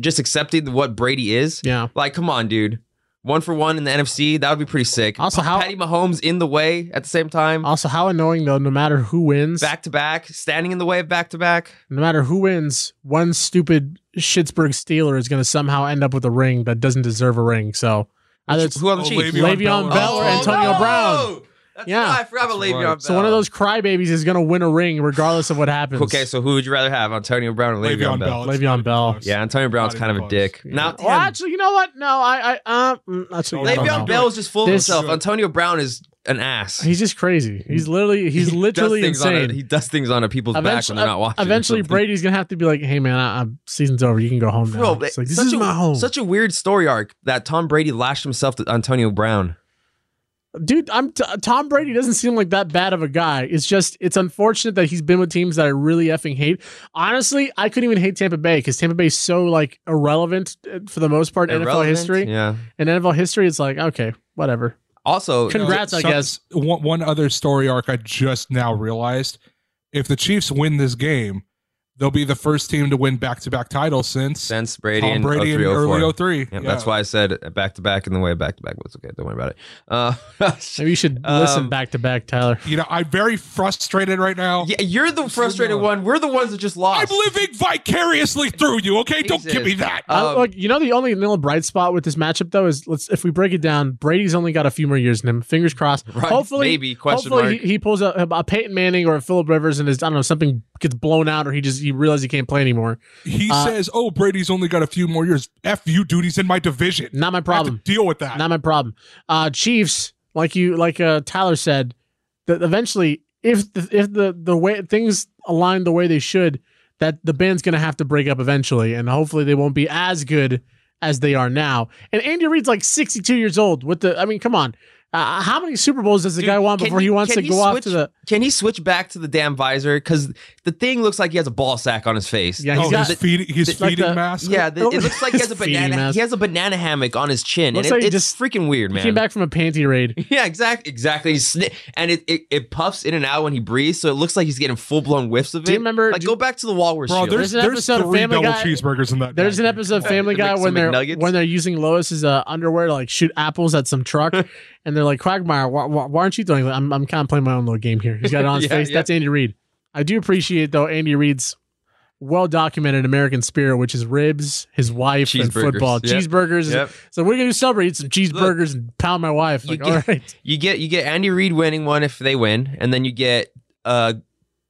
just accepting what Brady is. Yeah. Like, come on, dude. 1-for-1 in the NFC, that would be pretty sick. Also, Patty Mahomes in the way at the same time. Also, how annoying though, no matter who wins. Back-to-back, standing in the way of back-to-back. No matter who wins, one stupid Pittsburgh Steeler is going to somehow end up with a ring that doesn't deserve a ring. So, either it's Le'Veon Bell or Antonio Brown. I forgot about Le'Veon Bell. So one of those crybabies is going to win a ring regardless of what happens. Okay, so who would you rather have, Antonio Brown or Le'Veon Bell? Le'veon Bell. Yeah, Antonio Brown's kind of a dick. Yeah. Now, actually, you know what? No, Le'Veon Bell is just full of himself. Antonio Brown is an ass. He's just crazy. He's literally insane. He does things on people's back when they're not watching. Eventually, Brady's going to have to be like, hey, man, season's over. You can go home now. It's like, this is my home. Such a weird story arc that Tom Brady lashed himself to Antonio Brown. Dude, Tom Brady doesn't seem like that bad of a guy. It's unfortunate that he's been with teams that I really effing hate. Honestly, I couldn't even hate Tampa Bay because Tampa Bay is so, like, irrelevant for the most part in NFL history. Yeah. In NFL history, it's like, okay, whatever. Also, congrats, I guess. One other story arc I just now realized. If the Chiefs win this game, they'll be the first team to win back-to-back titles since Brady Tom Brady in early 03. Yep, yeah. That's why I said back-to-back in the way back-to-back was okay. Don't worry about it. Maybe you should listen back-to-back, Tyler. You know, I'm very frustrated right now. Yeah, you're the frustrated one. We're the ones that just lost. I'm living vicariously through you, okay? Jesus. Don't give me that. Look, you know, the only little bright spot with this matchup, though, is if we break it down, Brady's only got a few more years in him. Fingers crossed. Right, hopefully, maybe, hopefully he pulls a Peyton Manning or a Phillip Rivers and is, I don't know, something gets blown out or he realizes he can't play anymore. He says, oh, Brady's only got a few more years. F you, dude. He's in my division. Not my problem. I have to deal with that. Not my problem. Chiefs, like Tyler said, that eventually, if the way things align the way they should, that the band's going to have to break up eventually, and hopefully they won't be as good as they are now. And Andy Reid's like 62 years old. I mean, come on. How many Super Bowls does the guy want before he wants to go off to the... Can he switch back to the damn visor? Because the thing looks like he has a ball sack on his face. Yeah, his feeding mask. Yeah, it looks like he has a banana. Mask. He has a banana hammock on his chin. Looks like it's just freaking weird, man. He came back from a panty raid. Yeah, exactly. And it puffs in and out when he breathes, so it looks like he's getting full blown whiffs of it. Do you remember? Like, go back to the Walrus. Bro, there's an episode of Family Guy. Cheeseburgers in that. There's an episode of Family Guy when they're using Lois's underwear to like shoot apples at some truck, and they're like, Quagmire, why aren't you throwing? I'm kind of playing my own little game here. He's got it on his face. Yeah. That's Andy Reid. I do appreciate, though, Andy Reid's well-documented American spirit, which is ribs, his wife, and football. Yep. Cheeseburgers. Yep. So we're going to celebrate, eat some cheeseburgers and pound my wife. Like, all right. You get Andy Reid winning one if they win, and then you get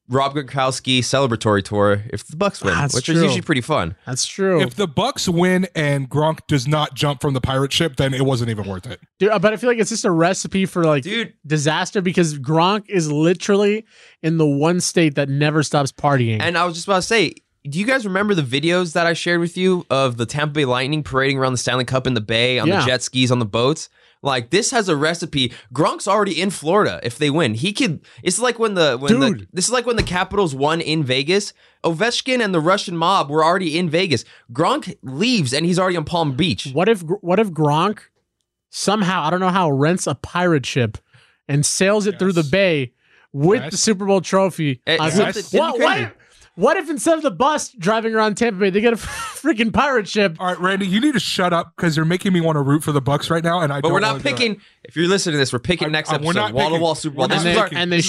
Rob Gronkowski celebratory tour if the Bucks win, which is usually pretty fun. That's true. If the Bucks win and Gronk does not jump from the pirate ship, then it wasn't even worth it. Dude, but I feel like it's just a recipe for disaster, because Gronk is literally in the one state that never stops partying. And I was just about to say, do you guys remember the videos that I shared with you of the Tampa Bay Lightning parading around the Stanley Cup in the bay on the jet skis on the boats? Like, this has a recipe. Gronk's already in Florida. If they win, he could. It's like when the Capitals won in Vegas. Ovechkin and the Russian mob were already in Vegas. Gronk leaves, and he's already on Palm Beach. What if Gronk somehow, I don't know how, rents a pirate ship and sails it through the bay with the Super Bowl trophy? What if instead of the bus driving around Tampa Bay, they get a freaking pirate ship? All right, Randy, you need to shut up, because you're making me want to root for the Bucks right now, and But we're not picking. If you're listening to this, we're picking next episode, wall-to-wall Super Bowl. They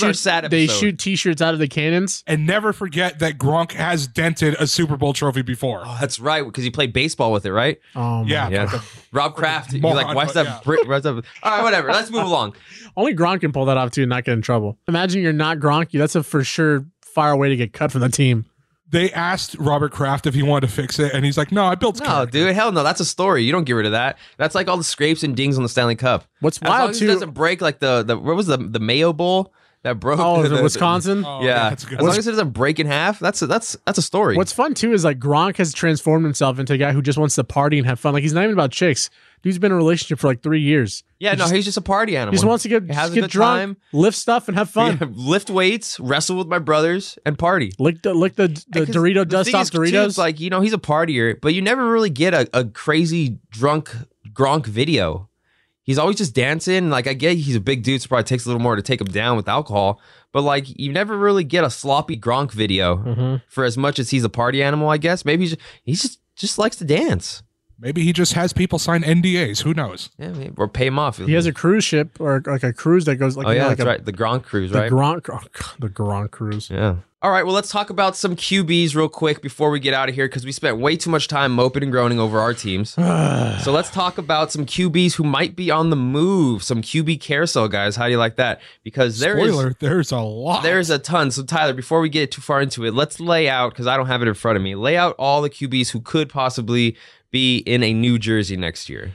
shoot T-shirts out of the cannons. And never forget that Gronk has dented a Super Bowl trophy before. Oh, that's right, because he played baseball with it, right? Oh, my God. Rob Kraft, you're like, why is that? All right, whatever. Let's move along. Only Gronk can pull that off, too, and not get in trouble. Imagine you're not Gronk. That's a for sure far away to get cut from the team. They asked Robert Kraft if he wanted to fix it, and he's like, "No, I built." No, dude, hell no. That's a story. You don't get rid of that. That's like all the scrapes and dings on the Stanley Cup. What's wild too? As long as it doesn't break like what was the Mayo Bowl that broke? Oh, the Wisconsin. Oh, yeah, that's good. As long as it doesn't break in half, that's a story. What's fun too is like Gronk has transformed himself into a guy who just wants to party and have fun. Like, he's not even about chicks. Dude's been in a relationship for like 3 years. Yeah, he's just a party animal. He just wants to get drunk, lift stuff, and have fun. Yeah, lift weights, wrestle with my brothers, and party. Lick the Dorito dust off Doritos. Too, like, you know, he's a partier, but you never really get a crazy drunk Gronk video. He's always just dancing. Like, I get he's a big dude, so probably takes a little more to take him down with alcohol. But like, you never really get a sloppy Gronk video for as much as he's a party animal, I guess. Maybe he just likes to dance. Maybe he just has people sign NDAs. Who knows? Yeah, or pay him off. He has a cruise ship or like a cruise that goes like... Oh, yeah, that's right. The Gronk cruise, right? The Gronk cruise. Yeah. All right, well, let's talk about some QBs real quick before we get out of here, because we spent way too much time moping and groaning over our teams. So let's talk about some QBs who might be on the move. Some QB carousel, guys. How do you like that? Because there's a lot. There's a ton. So, Tyler, before we get too far into it, let's lay out, because I don't have it in front of me, lay out all the QBs who could possibly be in a new jersey next year.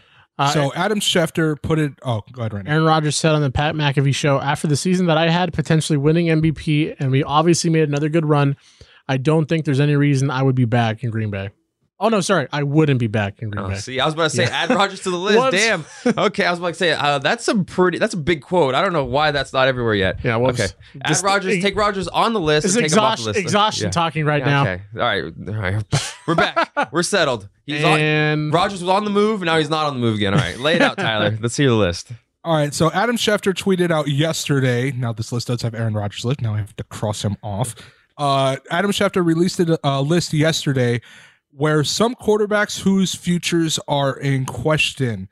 So Adam Schefter put it... Oh, go ahead, Randy. Aaron Rodgers said on the Pat McAfee show, after the season that I had, potentially winning MVP, and we obviously made another good run, I don't think there's any reason I would be back in Green Bay. Oh, no, sorry. I wouldn't be back in Green Bay. See, I was about to say, add Rodgers to the list. Damn. Okay, I was about to say, that's a big quote. I don't know why that's not everywhere yet. Yeah, well, okay. Add Rodgers, take Rodgers on the list, and take him off the list. Exhaustion talking right now. Okay, all right. We're back. We're settled. Rodgers was on the move, and now he's not on the move again. All right, lay it out, Tyler. Let's hear the list. All right, so Adam Schefter tweeted out yesterday. Now, this list does have Aaron Rodgers' list. Now I have to cross him off. Adam Schefter released a list yesterday where some quarterbacks whose futures are in question.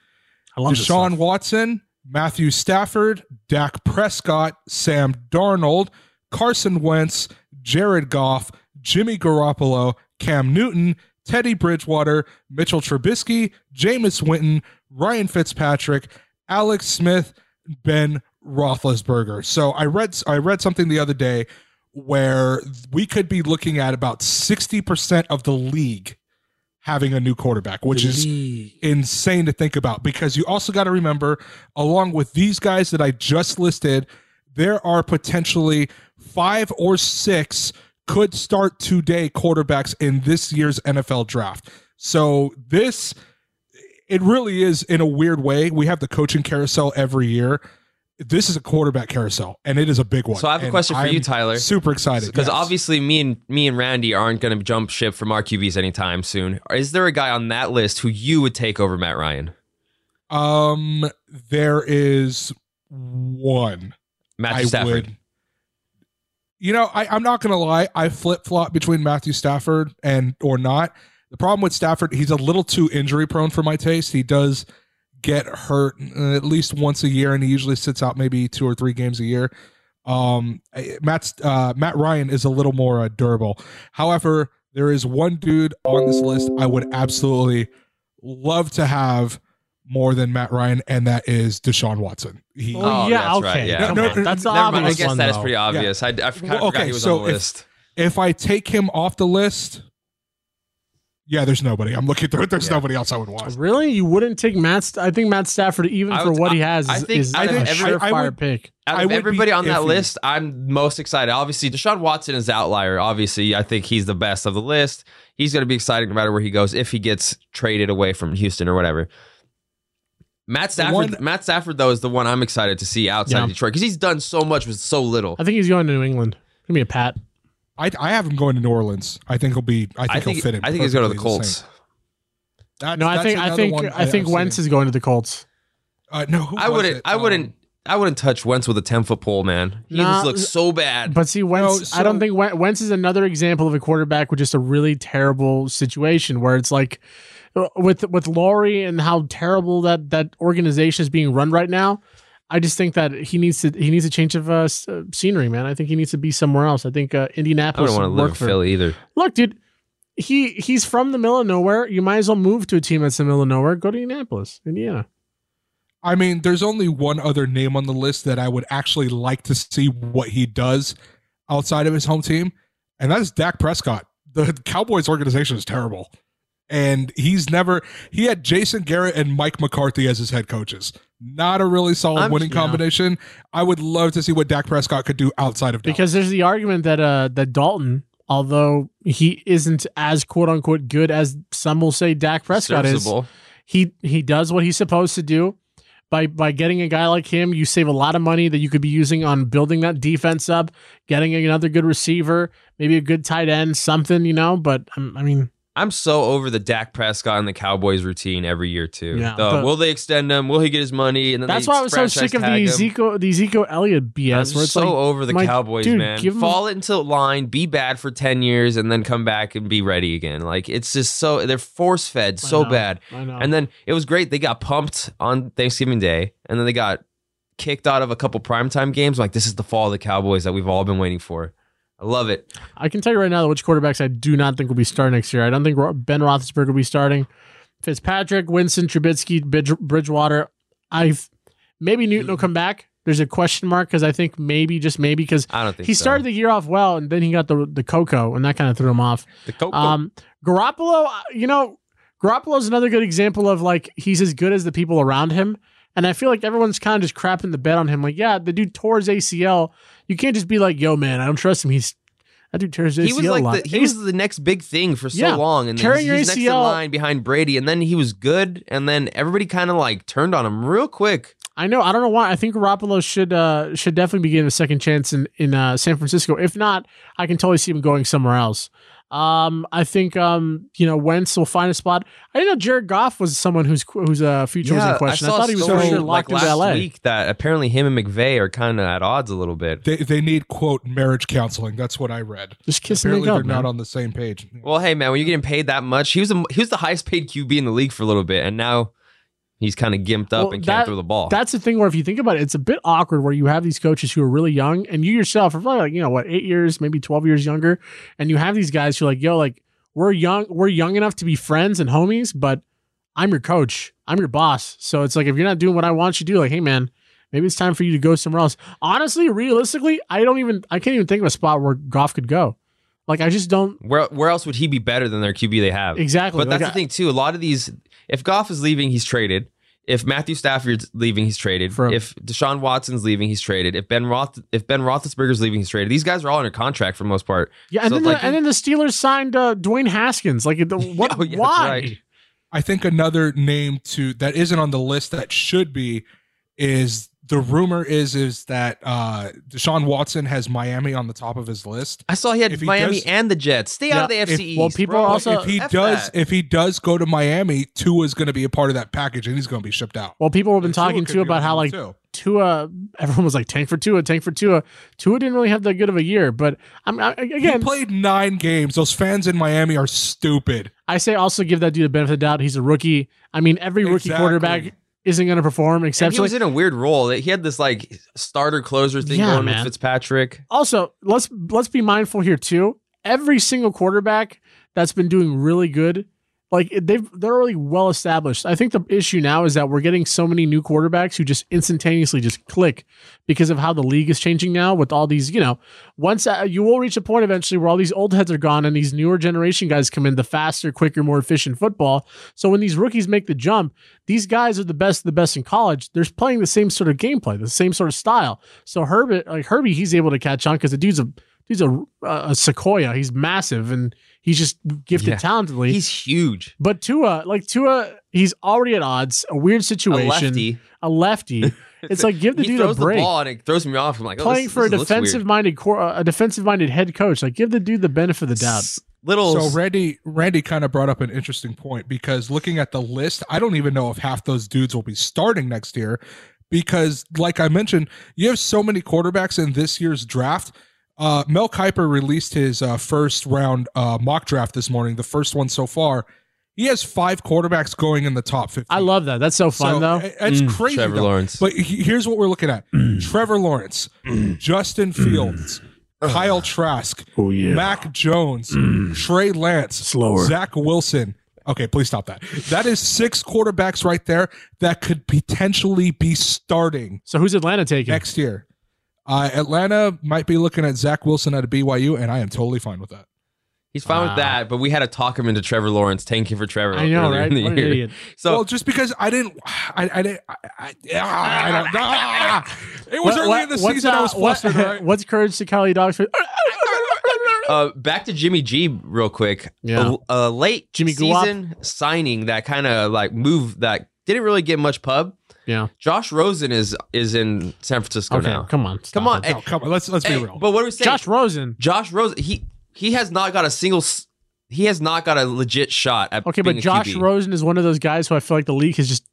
I love Deshaun Watson, Matthew Stafford, Dak Prescott, Sam Darnold, Carson Wentz, Jared Goff, Jimmy Garoppolo, Cam Newton, Teddy Bridgewater, Mitchell Trubisky, Jameis Winston, Ryan Fitzpatrick, Alex Smith, Ben Roethlisberger. So I read something the other day where we could be looking at about 60% of the league having a new quarterback, which is insane to think about, because you also got to remember, along with these guys that I just listed, there are potentially 5 or 6 could start today quarterbacks in this year's NFL draft. So this, it really is, in a weird way, we have the coaching carousel every year. This is a quarterback carousel, and it is a big one. So I have a question for you, Tyler. Super excited. Because obviously me and Randy aren't going to jump ship from our QBs anytime soon. Is there a guy on that list who you would take over Matt Ryan? There is one. Matthew Stafford. I'm not going to lie. I flip-flop between Matthew Stafford or not. The problem with Stafford, he's a little too injury-prone for my taste. He does get hurt at least once a year, and he usually sits out maybe 2 or 3 games a year. Matt Ryan is a little more durable. However, there is one dude on this list I would absolutely love to have more than Matt Ryan, and that is Deshaun Watson. That's obvious. I guess that is pretty obvious. Yeah. I forgot he was on the list. If I take him off the list, there's nobody. I'm looking through it. There's nobody else I would want. Really? You wouldn't take Matt? I think Matt Stafford, is a surefire pick. Out of everybody on that list, I'm most excited. Obviously, Deshaun Watson is the outlier. Obviously, I think he's the best of the list. He's going to be exciting no matter where he goes, if he gets traded away from Houston or whatever. Matt Stafford, though, is the one I'm excited to see outside Detroit, because he's done so much with so little. I think he's going to New England. Give me a pat. I have him going to New Orleans. I think he'll fit in. I think he's going to the Colts. I think Wentz is going to the Colts. I wouldn't touch Wentz with a 10-foot pole, man. He just looks so bad. But see, I don't think Wentz is another example of a quarterback with just a really terrible situation where it's like with Laurie and how terrible that organization is being run right now. I just think that he needs a change of scenery, man. I think he needs to be somewhere else. I think Indianapolis. I don't want to live in Philly either. Look, dude, he's from the middle of nowhere. You might as well move to a team that's in the middle of nowhere. Go to Indianapolis, Indiana. I mean, there's only one other name on the list that I would actually like to see what he does outside of his home team, and that is Dak Prescott. The Cowboys organization is terrible, and he had Jason Garrett and Mike McCarthy as his head coaches. Not a really solid winning combination. I would love to see what Dak Prescott could do outside of Dalton. Because there's the argument that Dalton, although he isn't as quote unquote good as some will say Dak Prescott is, he does what he's supposed to do. By getting a guy like him, you save a lot of money that you could be using on building that defense up, getting another good receiver, maybe a good tight end, something, But I mean, I'm so over the Dak Prescott and the Cowboys routine every year too. Yeah, will they extend him? Will he get his money? And then that's why I was so sick of the Ezekiel Elliott BS. I'm over the Cowboys, dude, man. Fall into the line, be bad for 10 years, and then come back and be ready again. Like, it's just so they're force fed so bad. I know. And then it was great. They got pumped on Thanksgiving Day, and then they got kicked out of a couple primetime games. Like, this is the fall of the Cowboys that we've all been waiting for. I love it. I can tell you right now which quarterbacks I do not think will be starting next year. I don't think Ben Roethlisberger will be starting. Fitzpatrick, Winston, Trubisky, Bridgewater. Maybe Newton will come back. There's a question mark because I think maybe, just maybe, because he started the year off well, and then he got the Coco, and that kind of threw him off. The Coco. Garoppolo, Garoppolo is another good example of, like, he's as good as the people around him. And I feel like everyone's kind of just crapping the bed on him. Like, yeah, the dude tore his ACL. You can't just be like, yo, man, I don't trust him. That dude tears his ACL. He was the next big thing for so long. And then he's next in line behind Brady. And then he was good. And then everybody kind of like turned on him real quick. I know. I don't know why. I think Garoppolo should definitely be given a second chance in San Francisco. If not, I can totally see him going somewhere else. I think Wentz will find a spot. I didn't know Jared Goff was someone whose future was in question. I thought he was locked into LA. Week that apparently him and McVay are kind of at odds a little bit. They need quote marriage counseling. That's what I read. Just kissing it up. Apparently they're not on the same page. Well, hey man, when you're getting paid that much, he was the highest paid QB in the league for a little bit, and now he's kind of gimped up and can't throw the ball. That's the thing where if you think about it, it's a bit awkward where you have these coaches who are really young and you yourself are probably 8 years, maybe 12 years younger. And you have these guys who are we're young enough to be friends and homies, but I'm your coach. I'm your boss. So it's like, if you're not doing what I want you to do, hey man, maybe it's time for you to go somewhere else. Honestly, realistically, I can't even think of a spot where Goff could go. I just don't. Where else would he be better than their QB they have? Exactly. But that's the thing too. A lot of these, if Goff is leaving, he's traded. If Matthew Stafford's leaving, he's traded. If Deshaun Watson's leaving, he's traded. If Ben Roethlisberger's leaving, he's traded. These guys are all under contract for the most part. Yeah, and then the Steelers signed Dwayne Haskins. Why? Right. I think another name that isn't on the list that should be is. The rumor is that Deshaun Watson has Miami on the top of his list. I saw he had Miami and the Jets. Stay out of the FC East. Well, people also if he does go to Miami, Tua is going to be a part of that package, and he's going to be shipped out. Well, people have been talking too about how Tua, everyone was like, tank for Tua. Tua didn't really have that good of a year, but again, he played 9 games. Those fans in Miami are stupid. I say also give that dude the benefit of the doubt. He's a rookie. I mean, every rookie quarterback isn't going to perform exceptionally. He was in a weird role. He had this starter closer thing going with Fitzpatrick. Also, let's be mindful here too. Every single quarterback that's been doing really good, they're really well established. I think the issue now is that we're getting so many new quarterbacks who just instantaneously just click because of how the league is changing now with all these, once you will reach a point eventually where all these old heads are gone and these newer generation guys come in, the faster, quicker, more efficient football. So when these rookies make the jump, these guys are the best in college. They're playing the same sort of gameplay, the same sort of style. So Herbie, he's able to catch on because the dude's a sequoia. He's massive and he's just gifted talently. He's huge. But Tua, he's already at odds. A weird situation. A lefty. It's give the dude a break. He throws the ball and it throws me off. I'm like, playing for a defensive-minded head coach. Give the dude the benefit of the doubt. So Randy kind of brought up an interesting point because looking at the list, I don't even know if half those dudes will be starting next year because, like I mentioned, you have so many quarterbacks in this year's draft. Mel Kiper released his first round mock draft this morning, the first one so far. He has 5 quarterbacks going in the top 15. I love that. That's so fun, though. It's crazy. Trevor Lawrence. But here's what we're looking at. Trevor Lawrence, Justin Fields, Kyle Trask, Mac Jones, Trey Lance, Zach Wilson. Okay, please stop that. That is 6 quarterbacks right there that could potentially be starting. So who's Atlanta taking? Next year. Atlanta might be looking at Zach Wilson out of BYU, and I am totally fine with that. He's fine with that, but we had to talk him into Trevor Lawrence, tanking for Trevor. I know, right? What an idiot. So, well, just because it was early in the season, I was flustered, right? What's Courage to Cali Dogs? Back to Jimmy G real quick. Yeah. A late Jimmy season Guap signing that kind of move that didn't really get much pub. Yeah, Josh Rosen is in San Francisco now. Come on. Hey, let's be real. But what are we saying? Josh Rosen. He has not got a single. He has not got a legit shot at. Okay, but Josh Rosen is one of those guys who I feel like the league has just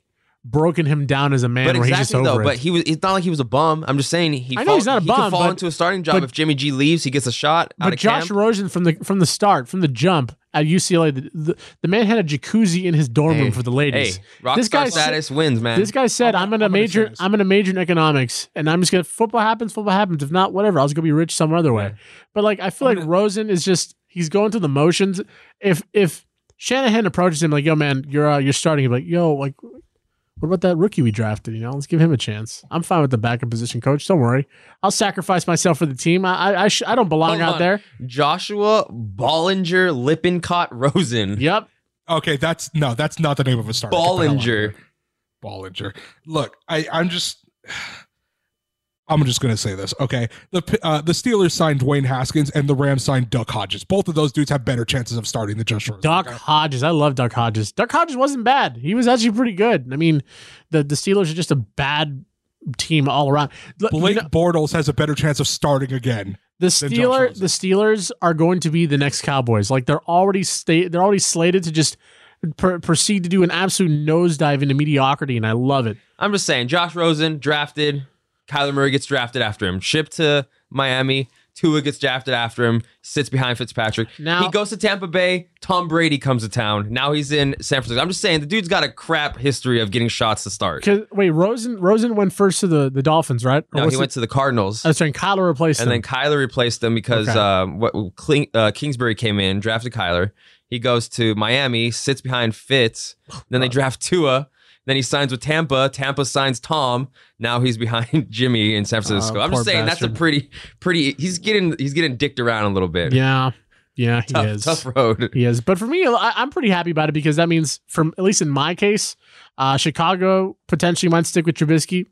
broken him down as a man. But where he's just over it. But it's not like he was a bum. I'm just saying he's not a bum. He could fall into a starting job if Jimmy G leaves. He gets a shot. But Josh Rosen from the start, from the jump. At UCLA, the man had a jacuzzi in his dorm room for the ladies. This guy status wins, man. This guy said, I'm going to major in economics, and I'm just going to, football happens. If not, whatever. I was going to be rich some other way. But I feel Rosen is just, he's going through the motions. If Shanahan approaches him yo, man, you're starting, he'd be what about that rookie we drafted? Let's give him a chance. I'm fine with the backup position, coach. Don't worry. I'll sacrifice myself for the team. I don't belong out there. Joshua Bollinger Lippincott Rosen. Yep. Okay, that's not the name of a star. Bollinger. Look, I'm just going to say this, okay? The Steelers signed Dwayne Haskins and the Rams signed Duck Hodges. Both of those dudes have better chances of starting than Josh Rosen. Duck Hodges. I love Duck Hodges. Duck Hodges wasn't bad. He was actually pretty good. I mean, the Steelers are just a bad team all around. Blake Bortles has a better chance of starting again. The Steelers are going to be the next Cowboys. Like they're already slated to just proceed to do an absolute nosedive into mediocrity, and I love it. I'm just saying, Josh Rosen drafted, Kyler Murray gets drafted after him, shipped to Miami. Tua gets drafted after him, sits behind Fitzpatrick. Now, he goes to Tampa Bay. Tom Brady comes to town. Now he's in San Francisco. I'm just saying, the dude's got a crap history of getting shots to start. Wait, Rosen went first to the Dolphins, right? Or no, he went to the Cardinals. That's right. Kyler replaced him. And then Kyler replaced him because Kingsbury came in, drafted Kyler. He goes to Miami, sits behind Fitz. Then they draft Tua. Then he signs with Tampa. Tampa signs Tom. Now he's behind Jimmy in San Francisco. I'm just saying, bastard. That's a pretty. He's getting dicked around a little bit. Yeah, he is. Tough road. He is. But for me, I'm pretty happy about it because that means, from at least in my case, Chicago potentially might stick with Trubisky.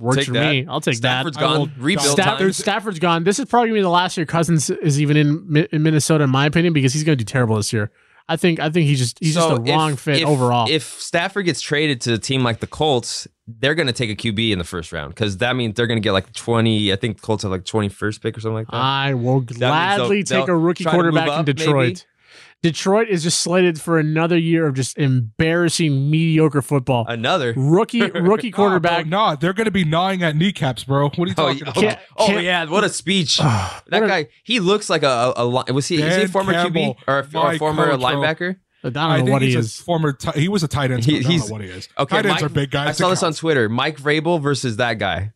Works for me. I'll take Stafford's that. Gone. Rebuild Stafford's gone. This is probably gonna be the last year Cousins is even in Minnesota, in my opinion, because he's gonna do terrible this year. I think he's just the wrong fit overall. If Stafford gets traded to a team like the Colts, they're going to take a QB in the first round because that means they're going to get like 20. I think the Colts have like 21st pick or something like that. I will gladly take a rookie quarterback in Detroit. Maybe. Detroit is just slated for another year of just embarrassing, mediocre football. Another rookie quarterback. No, they're going to be gnawing at kneecaps, bro. What are you talking about? Yeah, what a speech! That guy, he looks like was he a former QB or a former linebacker? I don't know what he is. He was a tight end. I don't know what he is. Okay, tight ends are big guys. I saw this on Twitter. Mike Vrabel versus that guy.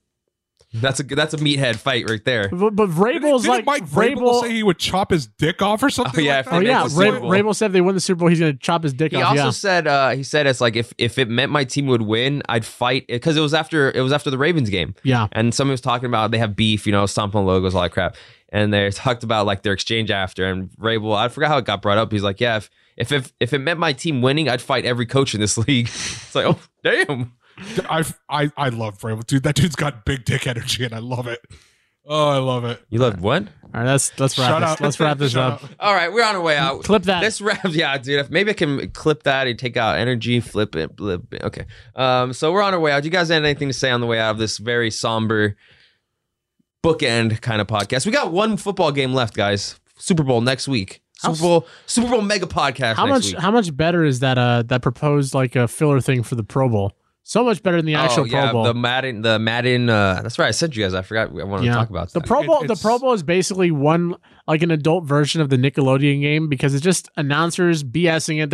That's a meathead fight right there. But Vrabel's like Vrabel say he would chop his dick off or something. Vrabel said if they win the Super Bowl, he's going to chop his dick off. He also said he said it's like if it meant my team would win, I'd fight because it was after the Ravens game. Yeah, and somebody was talking about they have beef, stomping logos, all that crap, and they talked about like their exchange after. And Vrabel, I forgot how it got brought up. He's like, yeah, if it meant my team winning, I'd fight every coach in this league. It's like, oh damn. I love Vrabel, dude. That dude's got big dick energy, and I love it. Oh, I love it. You love what? All right, let's wrap this up. All right, we're on our way out. Clip that. Let's wrap. Yeah, dude. Maybe I can clip that and take out energy, flip it. Blip it. Okay. So we're on our way out. Do you guys have anything to say on the way out of this very somber bookend kind of podcast? We got one football game left, guys. Super Bowl next week. Super Bowl mega podcast. How much better is that? That proposed like a filler thing for the Pro Bowl. So much better than the actual Pro Bowl. The Madden. That's right. I sent you guys. I forgot. I wanted to talk about the Pro Bowl. The Pro Bowl is basically an adult version of the Nickelodeon game because it's just announcers BSing it.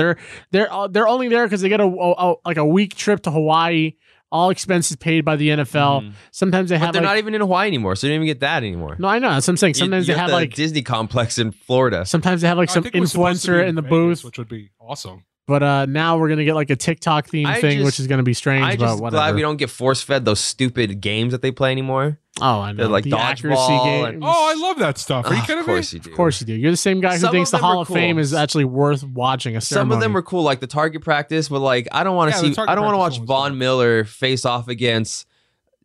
They're only there because they get a week trip to Hawaii, all expenses paid by the NFL. Sometimes they have. But they're not even in Hawaii anymore, so they don't even get that anymore. No, I know. That's what I'm saying. Sometimes they have like Disney complex in Florida. Sometimes they have like some influencer in the booth, which would be awesome. But now we're going to get like a TikTok themed thing, which is going to be strange. I'm just glad we don't get force fed those stupid games that they play anymore. Oh, I know. They're like the dodgeball games. Oh, I love that stuff. Are you kidding me? Of course you do. Of course you do. You're the same guy who thinks the Hall of Fame is actually worth watching. Some of them were cool, like the target practice, but like I don't want to watch Von Miller face off against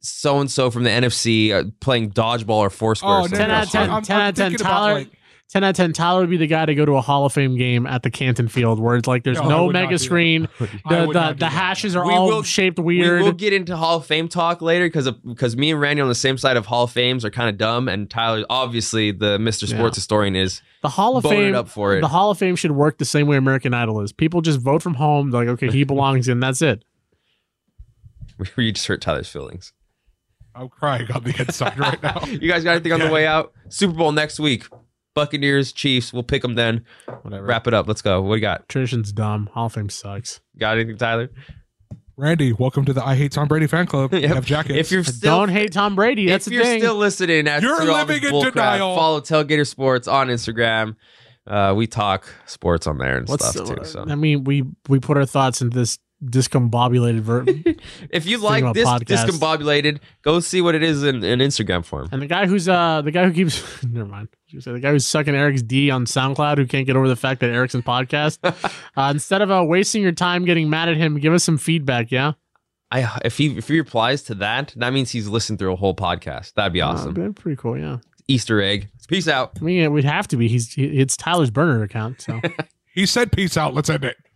so and so from the NFC playing dodgeball or foursquare. Oh, 10 out of 10, Tyler. 10 out of 10, Tyler would be the guy to go to a Hall of Fame game at the Canton Field where it's like there's no mega screen. The hashes are all shaped weird. We will get into Hall of Fame talk later because me and Randy on the same side of Hall of Fames are kind of dumb, and Tyler, obviously, the Mr. Sports historian, is boning up for it. The Hall of Fame should work the same way American Idol is. People just vote from home. They're like, okay, he belongs in. That's it. You just hurt Tyler's feelings. I'm crying on the inside right now. You guys got anything on the way out? Super Bowl next week. Buccaneers, Chiefs, we'll pick them then. Whatever. Wrap it up. Let's go. What do you got? Tradition's dumb. Hall of Fame sucks. Got anything, Tyler? Randy, welcome to the I Hate Tom Brady fan club. Yep. We have jackets. If you don't hate Tom Brady, that's the thing. If you're still listening, you're living in denial. Follow Tailgater Sports on Instagram. We talk sports on there and stuff too. So I mean, we put our thoughts into this discombobulated version. If you like this podcast. Discombobulated, go see what it is in Instagram form. And the guy who's never mind. The guy who's sucking Eric's D on SoundCloud, who can't get over the fact that Eric's podcast. Instead of wasting your time getting mad at him, give us some feedback. Yeah. If he replies to that, that means he's listened through a whole podcast. That'd be awesome. That'd be pretty cool. Yeah. Easter egg. Peace out. I mean, it would have to be. It's Tyler's burner account. So he said, peace out. Let's end it.